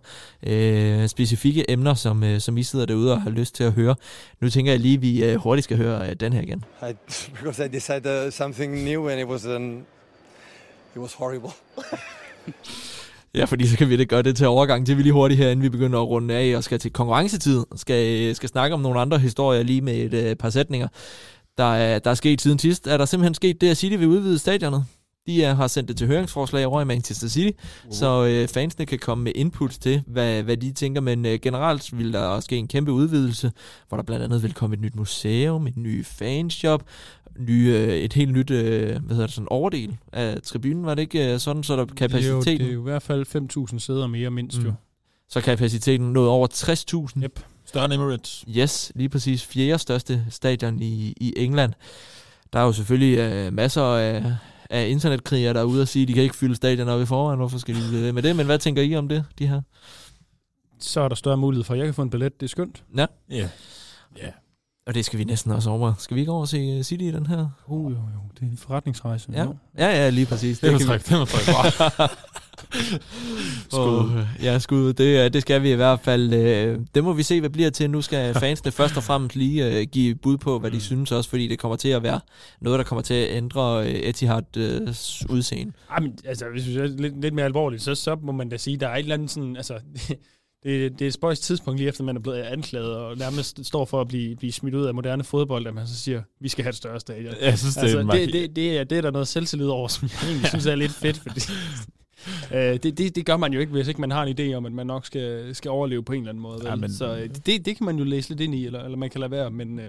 specifikke emner, som I sidder derude og har lyst til at høre. Nu tænker jeg lige, vi hurtigt skal høre den her igen. Because I decided something new, and it was horrible. Ja, fordi så kan vi da gøre det til overgang til, vi lige hurtigt her, inden vi begynder at runde af og skal til konkurrencetid. Skal snakke om nogle andre historier lige med et par sætninger, der er sket siden sidst. Er der simpelthen sket det, at City vil udvide stadionet? De har sendt det til høringsforslag over i Manchester City, så fansene kan komme med input til, hvad de tænker. Men generelt vil der ske en kæmpe udvidelse, hvor der blandt andet vil komme et nyt museum, et nyt fanshop, et helt nyt overdel af tribunen. Var det ikke sådan, så der kapaciteten... Det er jo i hvert fald 5.000 sæder mere mindst jo. Så kapaciteten nåede over 60.000. Yep. Større end Emirates. Yes, lige præcis. 4. største stadion i England. Der er jo selvfølgelig masser af internetkrigere, der er ude og sige, at de kan ikke fylde stadion op i forvejen. Hvorfor skal de blive det med det? Men hvad tænker I om det, de her? Så er der større mulighed for, at jeg kan få en billet. Det er skønt. Ja. Ja. Og det skal vi næsten også over. Skal vi ikke over og se City i den her? Jo. Det er en forretningsrejse. Ja, lige præcis. Det kan vi. Skud. Det skal vi i hvert fald. Det må vi se, hvad bliver til. Nu skal fansene først og fremmest lige give bud på, hvad de synes også, fordi det kommer til at være noget, der kommer til at ændre Etihads udseende. Jamen, altså, hvis vi er lidt mere alvorligt, så må man da sige, der er et eller andet sådan... Altså, det er et spøjs tidspunkt lige efter, man er blevet anklaget, og nærmest står for at blive smidt ud af moderne fodbold, at man så siger, vi skal have et større stadion. Jeg synes, det er der noget selvtillid over, som jeg egentlig synes er lidt fedt, fordi... Det gør man jo ikke, hvis ikke man har en idé om, at man nok skal overleve på en eller anden måde. Ja, men, så det kan man jo læse lidt ind i, eller man kan lade være. Men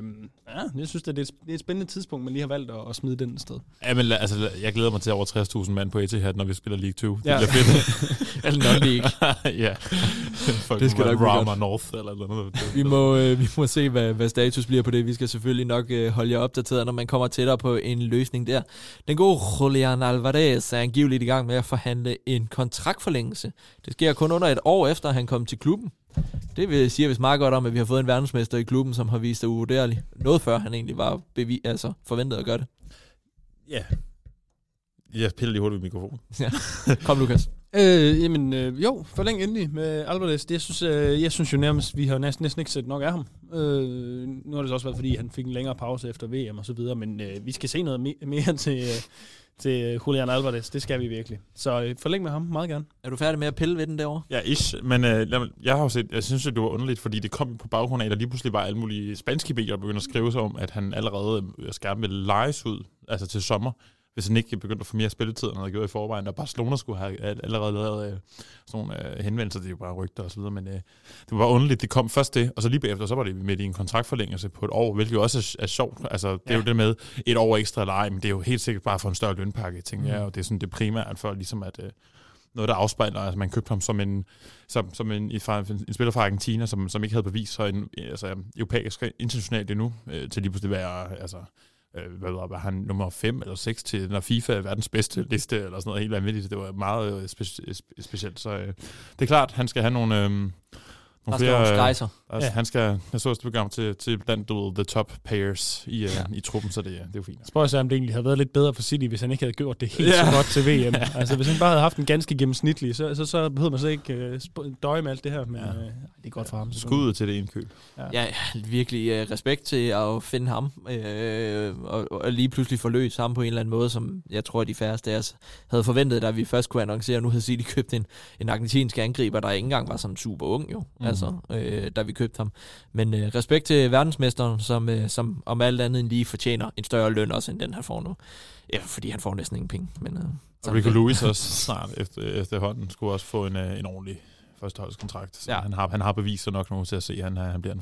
jeg synes, det er et spændende tidspunkt, man lige har valgt at smide den sted. Ja, men altså, jeg glæder mig til over 60.000 mand på Etihad, når vi spiller League 2. Ja. Det bliver fedt. Eller non-league. Ja. Det skal nok Rama North eller noget. Vi må se, hvad status bliver på det. Vi skal selvfølgelig nok holde jer opdateret, når man kommer tættere på en løsning der. Den gode Julian Álvarez er angiveligt i gang med at forhandle en kontraktforlængelse. Det sker kun under et år efter, at han kom til klubben. Det siger vi meget godt om, at vi har fået en verdensmester i klubben, som har vist sig uvurderlig. Noget før han egentlig var forventet at gøre det. Ja. Jeg piller lige hurtigt ved mikrofonen. Ja. Kom, Lukas. Forlæng endelig med Álvarez. Jeg synes jo nærmest, vi har næsten ikke set nok af ham. Nu har det også været, fordi han fik en længere pause efter VM og så videre, men vi skal se noget mere til Julian Álvarez, det skal vi virkelig. Så forlæng med ham, meget gerne. Er du færdig med at pille ved den derovre? Ja, ish, men jeg har jo set, jeg synes jo, det var underligt, fordi det kom på baggrund af, at der lige pludselig var alle mulige spanske medier, der begyndte at skrive sig om, at han allerede gerne ville lejes ud, altså til sommer, hvis han ikke begyndte at få mere spilletid, end han havde gjort i forvejen, og Barcelona skulle have allerede lavet sådan nogle henvendelser, det er jo bare rygter og så videre, men det var bare underligt, det kom først det, og så lige bagefter, så var det med i en kontraktforlængelse på et år, hvilket jo også er sjovt, altså det er jo det med et år ekstra eller ej, men det er jo helt sikkert bare for en større lønpakke, tænker jeg, og det er sådan det primært for ligesom at... Noget, der afspejler, altså man købte ham som en spiller fra Argentina, som ikke havde bevist sig europæisk internationalt endnu, til lige pludselig være, altså... var han nummer 5 eller 6 til den her FIFA verdens bedste liste, eller sådan noget helt vanvittigt. Det var meget specielt, så det er klart, han skal have nogle flere... Han skal, jeg så også begynde til blandt andet the top players i truppen, så det er jo fint. Spørg sig, om det egentlig havde været lidt bedre for City, hvis han ikke havde gjort det helt så godt til VM. Altså, hvis han bare havde haft en ganske gennemsnitlig, så behøvede man så ikke døje med alt det her, men det er godt for ham. Skuddet til det indkøb. Ja, virkelig respekt til at finde ham, og lige pludselig forløse ham på en eller anden måde, som jeg tror, de færreste af os havde forventet, da vi først kunne annoncere, nu havde City købt en argentinsk angriber, der ikke engang var sådan super ung jo. Da vi købte ham. Men respekt til verdensmesteren, som om alt andet lige fortjener en større løn også, end den han får nu. Ja, fordi han får næsten ingen penge. Men, og Rico Lewis også snart efterhånden skulle også få en ordentlig førsteholdskontrakt. Ja. Han har beviser nok nu til at se, at han bliver en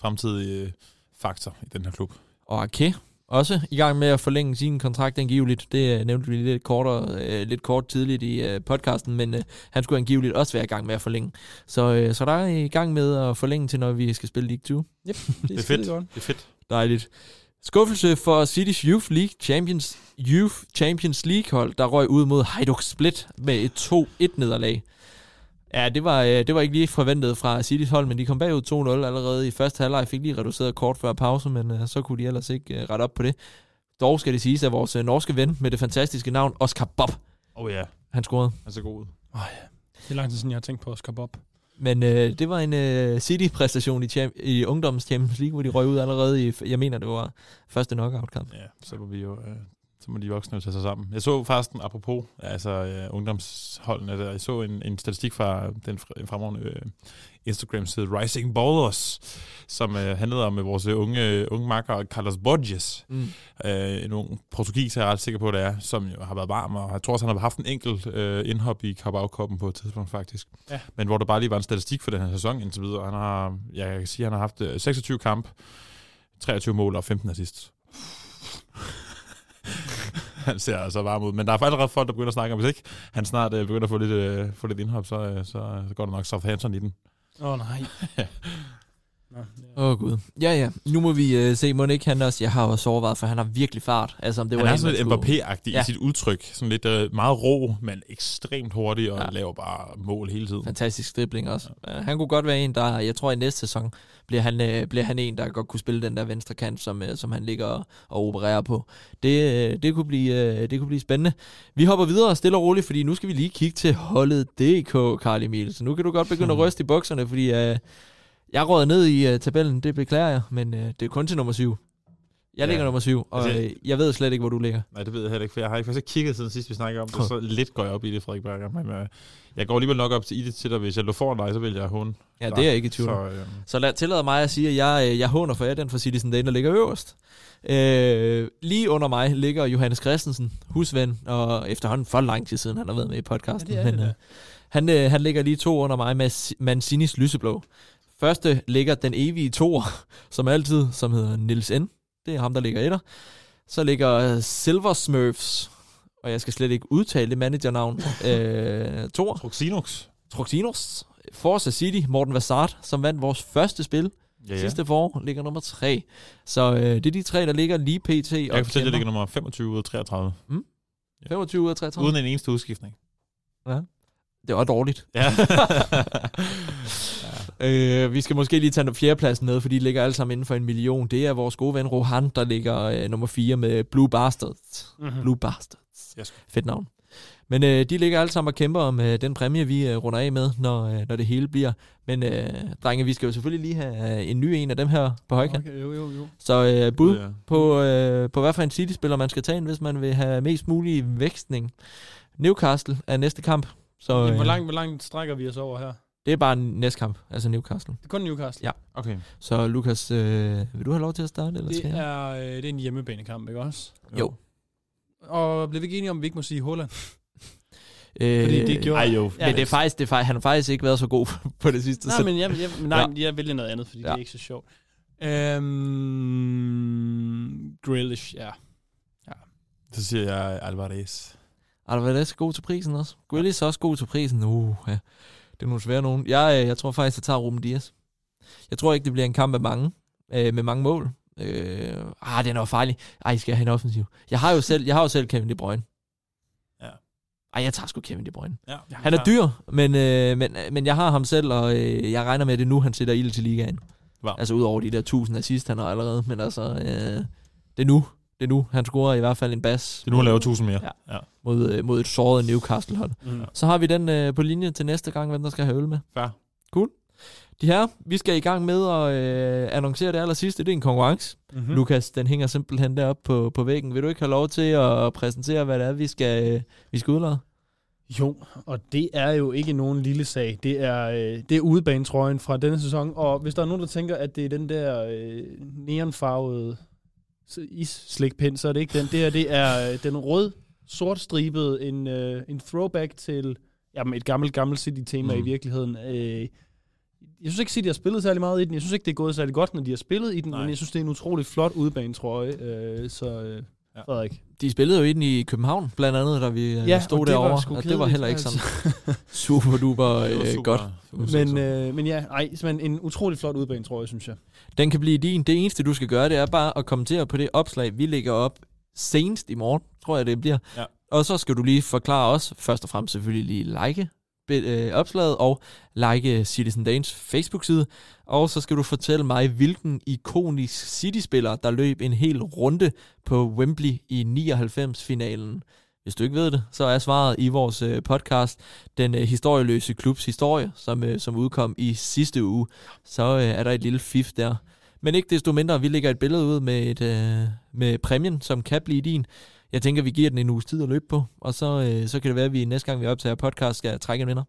fremtidig faktor i den her klub. Okay. Også i gang med at forlænge sin kontrakt angiveligt. Det nævnte vi lidt kort tidligt i podcasten, men han skulle angiveligt også være i gang med at forlænge. Så der er i gang med at forlænge til, når vi skal spille League 2. Yep, det er fedt. Godt. Det er fedt. Dejligt. Skuffelse for City's Youth Champions League-hold, der røg ud mod Sigurd Splid med et 2-1-nederlag. Ja, det var ikke lige forventet fra Citys hold, men de kom bagud 2-0 allerede i første halvleg. Fik lige reduceret kort før pause, men så kunne de ellers ikke rette op på det. Dog skal det siges, at vores norske ven med det fantastiske navn, Oscar Bob. Han scorede. Han så god ud. Det er lang tid siden, jeg har tænkt på Oscar Bob. Men det var en City-præstation i ungdommens Champions League, hvor de røg ud allerede i, jeg mener, det var første knockout-kamp. Ja, så var vi jo Så må de voksne jo tage sig sammen. Jeg så faktisk, apropos altså ungdomsholdene der, jeg så en statistik fra den fremragende Instagram-side Rising Ballers, som handlede om vores unge makker Carlos Borges. En ung portugis, er jeg ret sikker på, det er, som jo har været varm, og jeg tror også, han har haft en enkelt indhop i Carabao-koppen på et tidspunkt faktisk. Ja. Men hvor der bare lige var en statistik for den her sæson indtil videre. Han har, jeg kan sige, han har haft 26 kamp, 23 mål og 15 assists. Han ser altså varm ud, men der er faktisk allerede folk, der begynder at snakke om, hvis ikke han snart begynder at få lidt indhop, så går der nok Southampton i den. Nej. Gud. Ja. Nu må vi se, må ikke han også, jeg har også overvejet, for han har virkelig fart. Altså, om det var han er sådan lidt Mbappé-agtig i sit udtryk. Sådan lidt meget rå, men ekstremt hurtig, og laver bare mål hele tiden. Fantastisk dribling også. Ja. Han kunne godt være en, der, jeg tror i næste sæson, bliver han en, der godt kunne spille den der venstre kant, som han ligger og opererer på. Det kunne blive spændende. Vi hopper videre stille og roligt, fordi nu skal vi lige kigge til holdet DK, Carl Emil. Så nu kan du godt begynde at ryste i bukserne, fordi... Jeg råder ned i tabellen, det beklager jeg, men det er kun til nummer 7. Jeg ligger nummer 7, og altså, jeg ved slet ikke, hvor du ligger. Nej, det ved jeg heller ikke, for jeg har ikke faktisk kigget siden sidst, vi snakkede om det, så lidt går jeg op i det, Frederik Berger. Men jeg går alligevel nok op til dig, hvis jeg lå foran dig, så vil jeg håne. Ja, det er ikke i tvivl. Så tillader mig at sige, at jeg håner for jer, den fra Citizen Dane, der ligger øverst. Lige under mig ligger Johannes Christensen, husven, og efterhånden for lang tid siden, han har været med i podcasten. Ja, men han ligger lige 2 under mig med Mancinis lyseblå. Første ligger den evige toer, som altid, som hedder Nils N. Det er ham, der ligger etter. Så ligger Silver Smurfs, og jeg skal slet ikke udtale det managernavn, toer. Truxinox. Forza City, Morten Vassart, som vandt vores første spil. Ja. Sidste forår, ligger nummer 3. Så det er de 3, der ligger lige pt. Jeg kan fortælle, at det ligger nummer 25 ud af 33. 25 ud af 33? Uden en eneste udskiftning. Ja. Det var dårligt. Ja. Vi skal måske lige tage fjerdepladsen ned, for de ligger alle sammen inden for 1 million. Det er vores gode ven Rohan, der ligger nummer 4 med Blue Bastards. Mm-hmm. Blue Bastards. Yes. Fedt navn. Men de ligger alle sammen og kæmper om den præmie, vi runder af med, når det hele bliver. Men drenge, vi skal jo selvfølgelig lige have en ny en af dem her på højkant. Okay, jo. Så bud på hvad for en City-spiller man skal tage ind, hvis man vil have mest mulig vækstning. Newcastle er næste kamp. Så, jamen, hvor langt strækker vi os over her? Det er bare næste kamp, altså Newcastle. Det er kun Newcastle? Ja. Okay. Så Lukas, vil du have lov til at starte? Eller det er en hjemmebanekamp, ikke også? Jo. Og blev vi ikke enige om, vi ikke må sige Haaland? Fordi det gjorde... Jo. Ja, men det er faktisk, han har faktisk ikke været så god på det sidste. Nej, men jeg vælger noget andet, fordi det er ikke så sjovt. Grealish, ja. Så siger jeg Álvarez. Álvarez god til prisen også. Grealish også god til prisen. Ja. Det er nogle svære nogen. Jeg tror faktisk, jeg tager Ruben Dias. Jeg tror ikke, det bliver en kamp af mange. Med mange mål. Den er farlig. Skal jeg have en offensiv? Jeg har jo selv Kevin De Bruyne. Ja. Jeg tager sgu Kevin De Bruyne. Ja, han er dyr, men jeg har ham selv, og jeg regner med, at det nu, han sætter ild til ligaen. Wow. Altså udover de der 1000 assist, han har allerede. Men altså, det er nu. Han scorer i hvert fald en bas. Det er nu, han laver 1000 mere. Ja. Mod et såret Newcastle-hold. Mm. Så har vi den på linje til næste gang, hvem der skal have øl med. Ja. Cool. De her, vi skal i gang med at annoncere det aller sidste. Det er en konkurrence. Mm-hmm. Lukas, den hænger simpelthen deroppe på væggen. Vil du ikke have lov til at præsentere, hvad det er, vi skal udlade? Jo, og det er jo ikke nogen lille sag. Det er udebanetrøjen fra denne sæson. Og hvis der er nogen, der tænker, at det er den der neonfarvede... is-slikpind, så er det ikke den. Det her, det er den rød-sort-stribede, en throwback til et gammelt City-tema i virkeligheden. Jeg synes ikke, City har spillet særlig meget i den. Jeg synes ikke, det er gået særlig godt, når de har spillet i den. Nej. Men jeg synes, det er en utrolig flot udebanetrøje. Frederik. De spillede jo i den i København, blandt andet, da vi stod derovre. Det var heller ikke sådan super duper godt. Men en utrolig flot udbane, tror jeg, synes jeg. Den kan blive din. Det eneste, du skal gøre, det er bare at kommentere på det opslag, vi lægger op senest i morgen, tror jeg, det bliver. Ja. Og så skal du lige forklare os, først og fremmest selvfølgelig lige like opslaget, og like Citizen Danes Facebook-side. Og så skal du fortælle mig, hvilken ikonisk City-spiller, der løb en hel runde på Wembley i 99-finalen. Hvis du ikke ved det, så er svaret i vores podcast, Den historieløse klubs historie, som udkom i sidste uge. Så er der et lille fif der. Men ikke desto mindre, vi lægger et billede ud med præmien, som kan blive din. jeg tænker, vi giver den en uges tid at løbe på, og så kan det være, at vi næste gang, vi optager podcast, skal trække en vinder.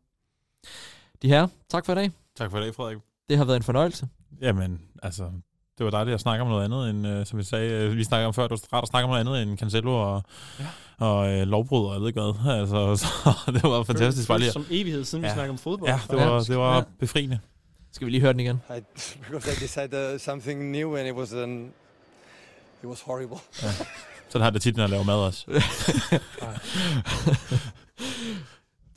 De herrer, tak for i dag. Tak for i dag, Frederik. Det har været en fornøjelse. Jamen, altså, det var dejligt at snakke om noget andet, end, som vi sagde, vi snakkede om før, det var rart at snakke om noget andet end Cancelo og, ja. og lovbrud, og jeg ved ikke hvad. Altså, så, det var fantastisk. Det var som evighed, siden vi snakkede om fodbold. Ja, det var befriende. Skal vi lige høre den igen? Because I decided something new, and it was horrible. Ja. Sådan har det tit, når jeg laver mad også.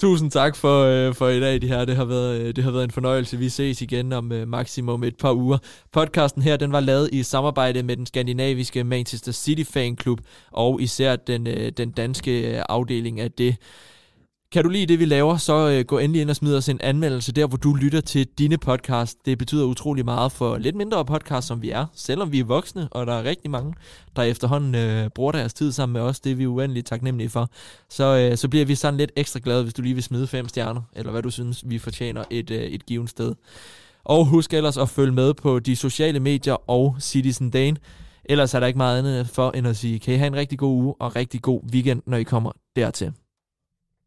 Tusind tak for i dag, de her. Det har været en fornøjelse. Vi ses igen om maksimum et par uger. Podcasten her, den var lavet i samarbejde med den skandinaviske Manchester City fanklub, og især den danske afdeling af det. Kan du lide det, vi laver, så gå endelig ind og smid os en anmeldelse der, hvor du lytter til dine podcast. Det betyder utrolig meget for lidt mindre podcast, som vi er, selvom vi er voksne, og der er rigtig mange, der efterhånden bruger deres tid sammen med os. Det er vi uendeligt taknemmelige for. Så bliver vi sådan lidt ekstra glade, hvis du lige vil smide 5 stjerner, eller hvad du synes, vi fortjener et givet sted. Og husk ellers at følge med på de sociale medier og Citizen Dane. Ellers er der ikke meget andet for, end at sige, kan I have en rigtig god uge og rigtig god weekend, når I kommer dertil.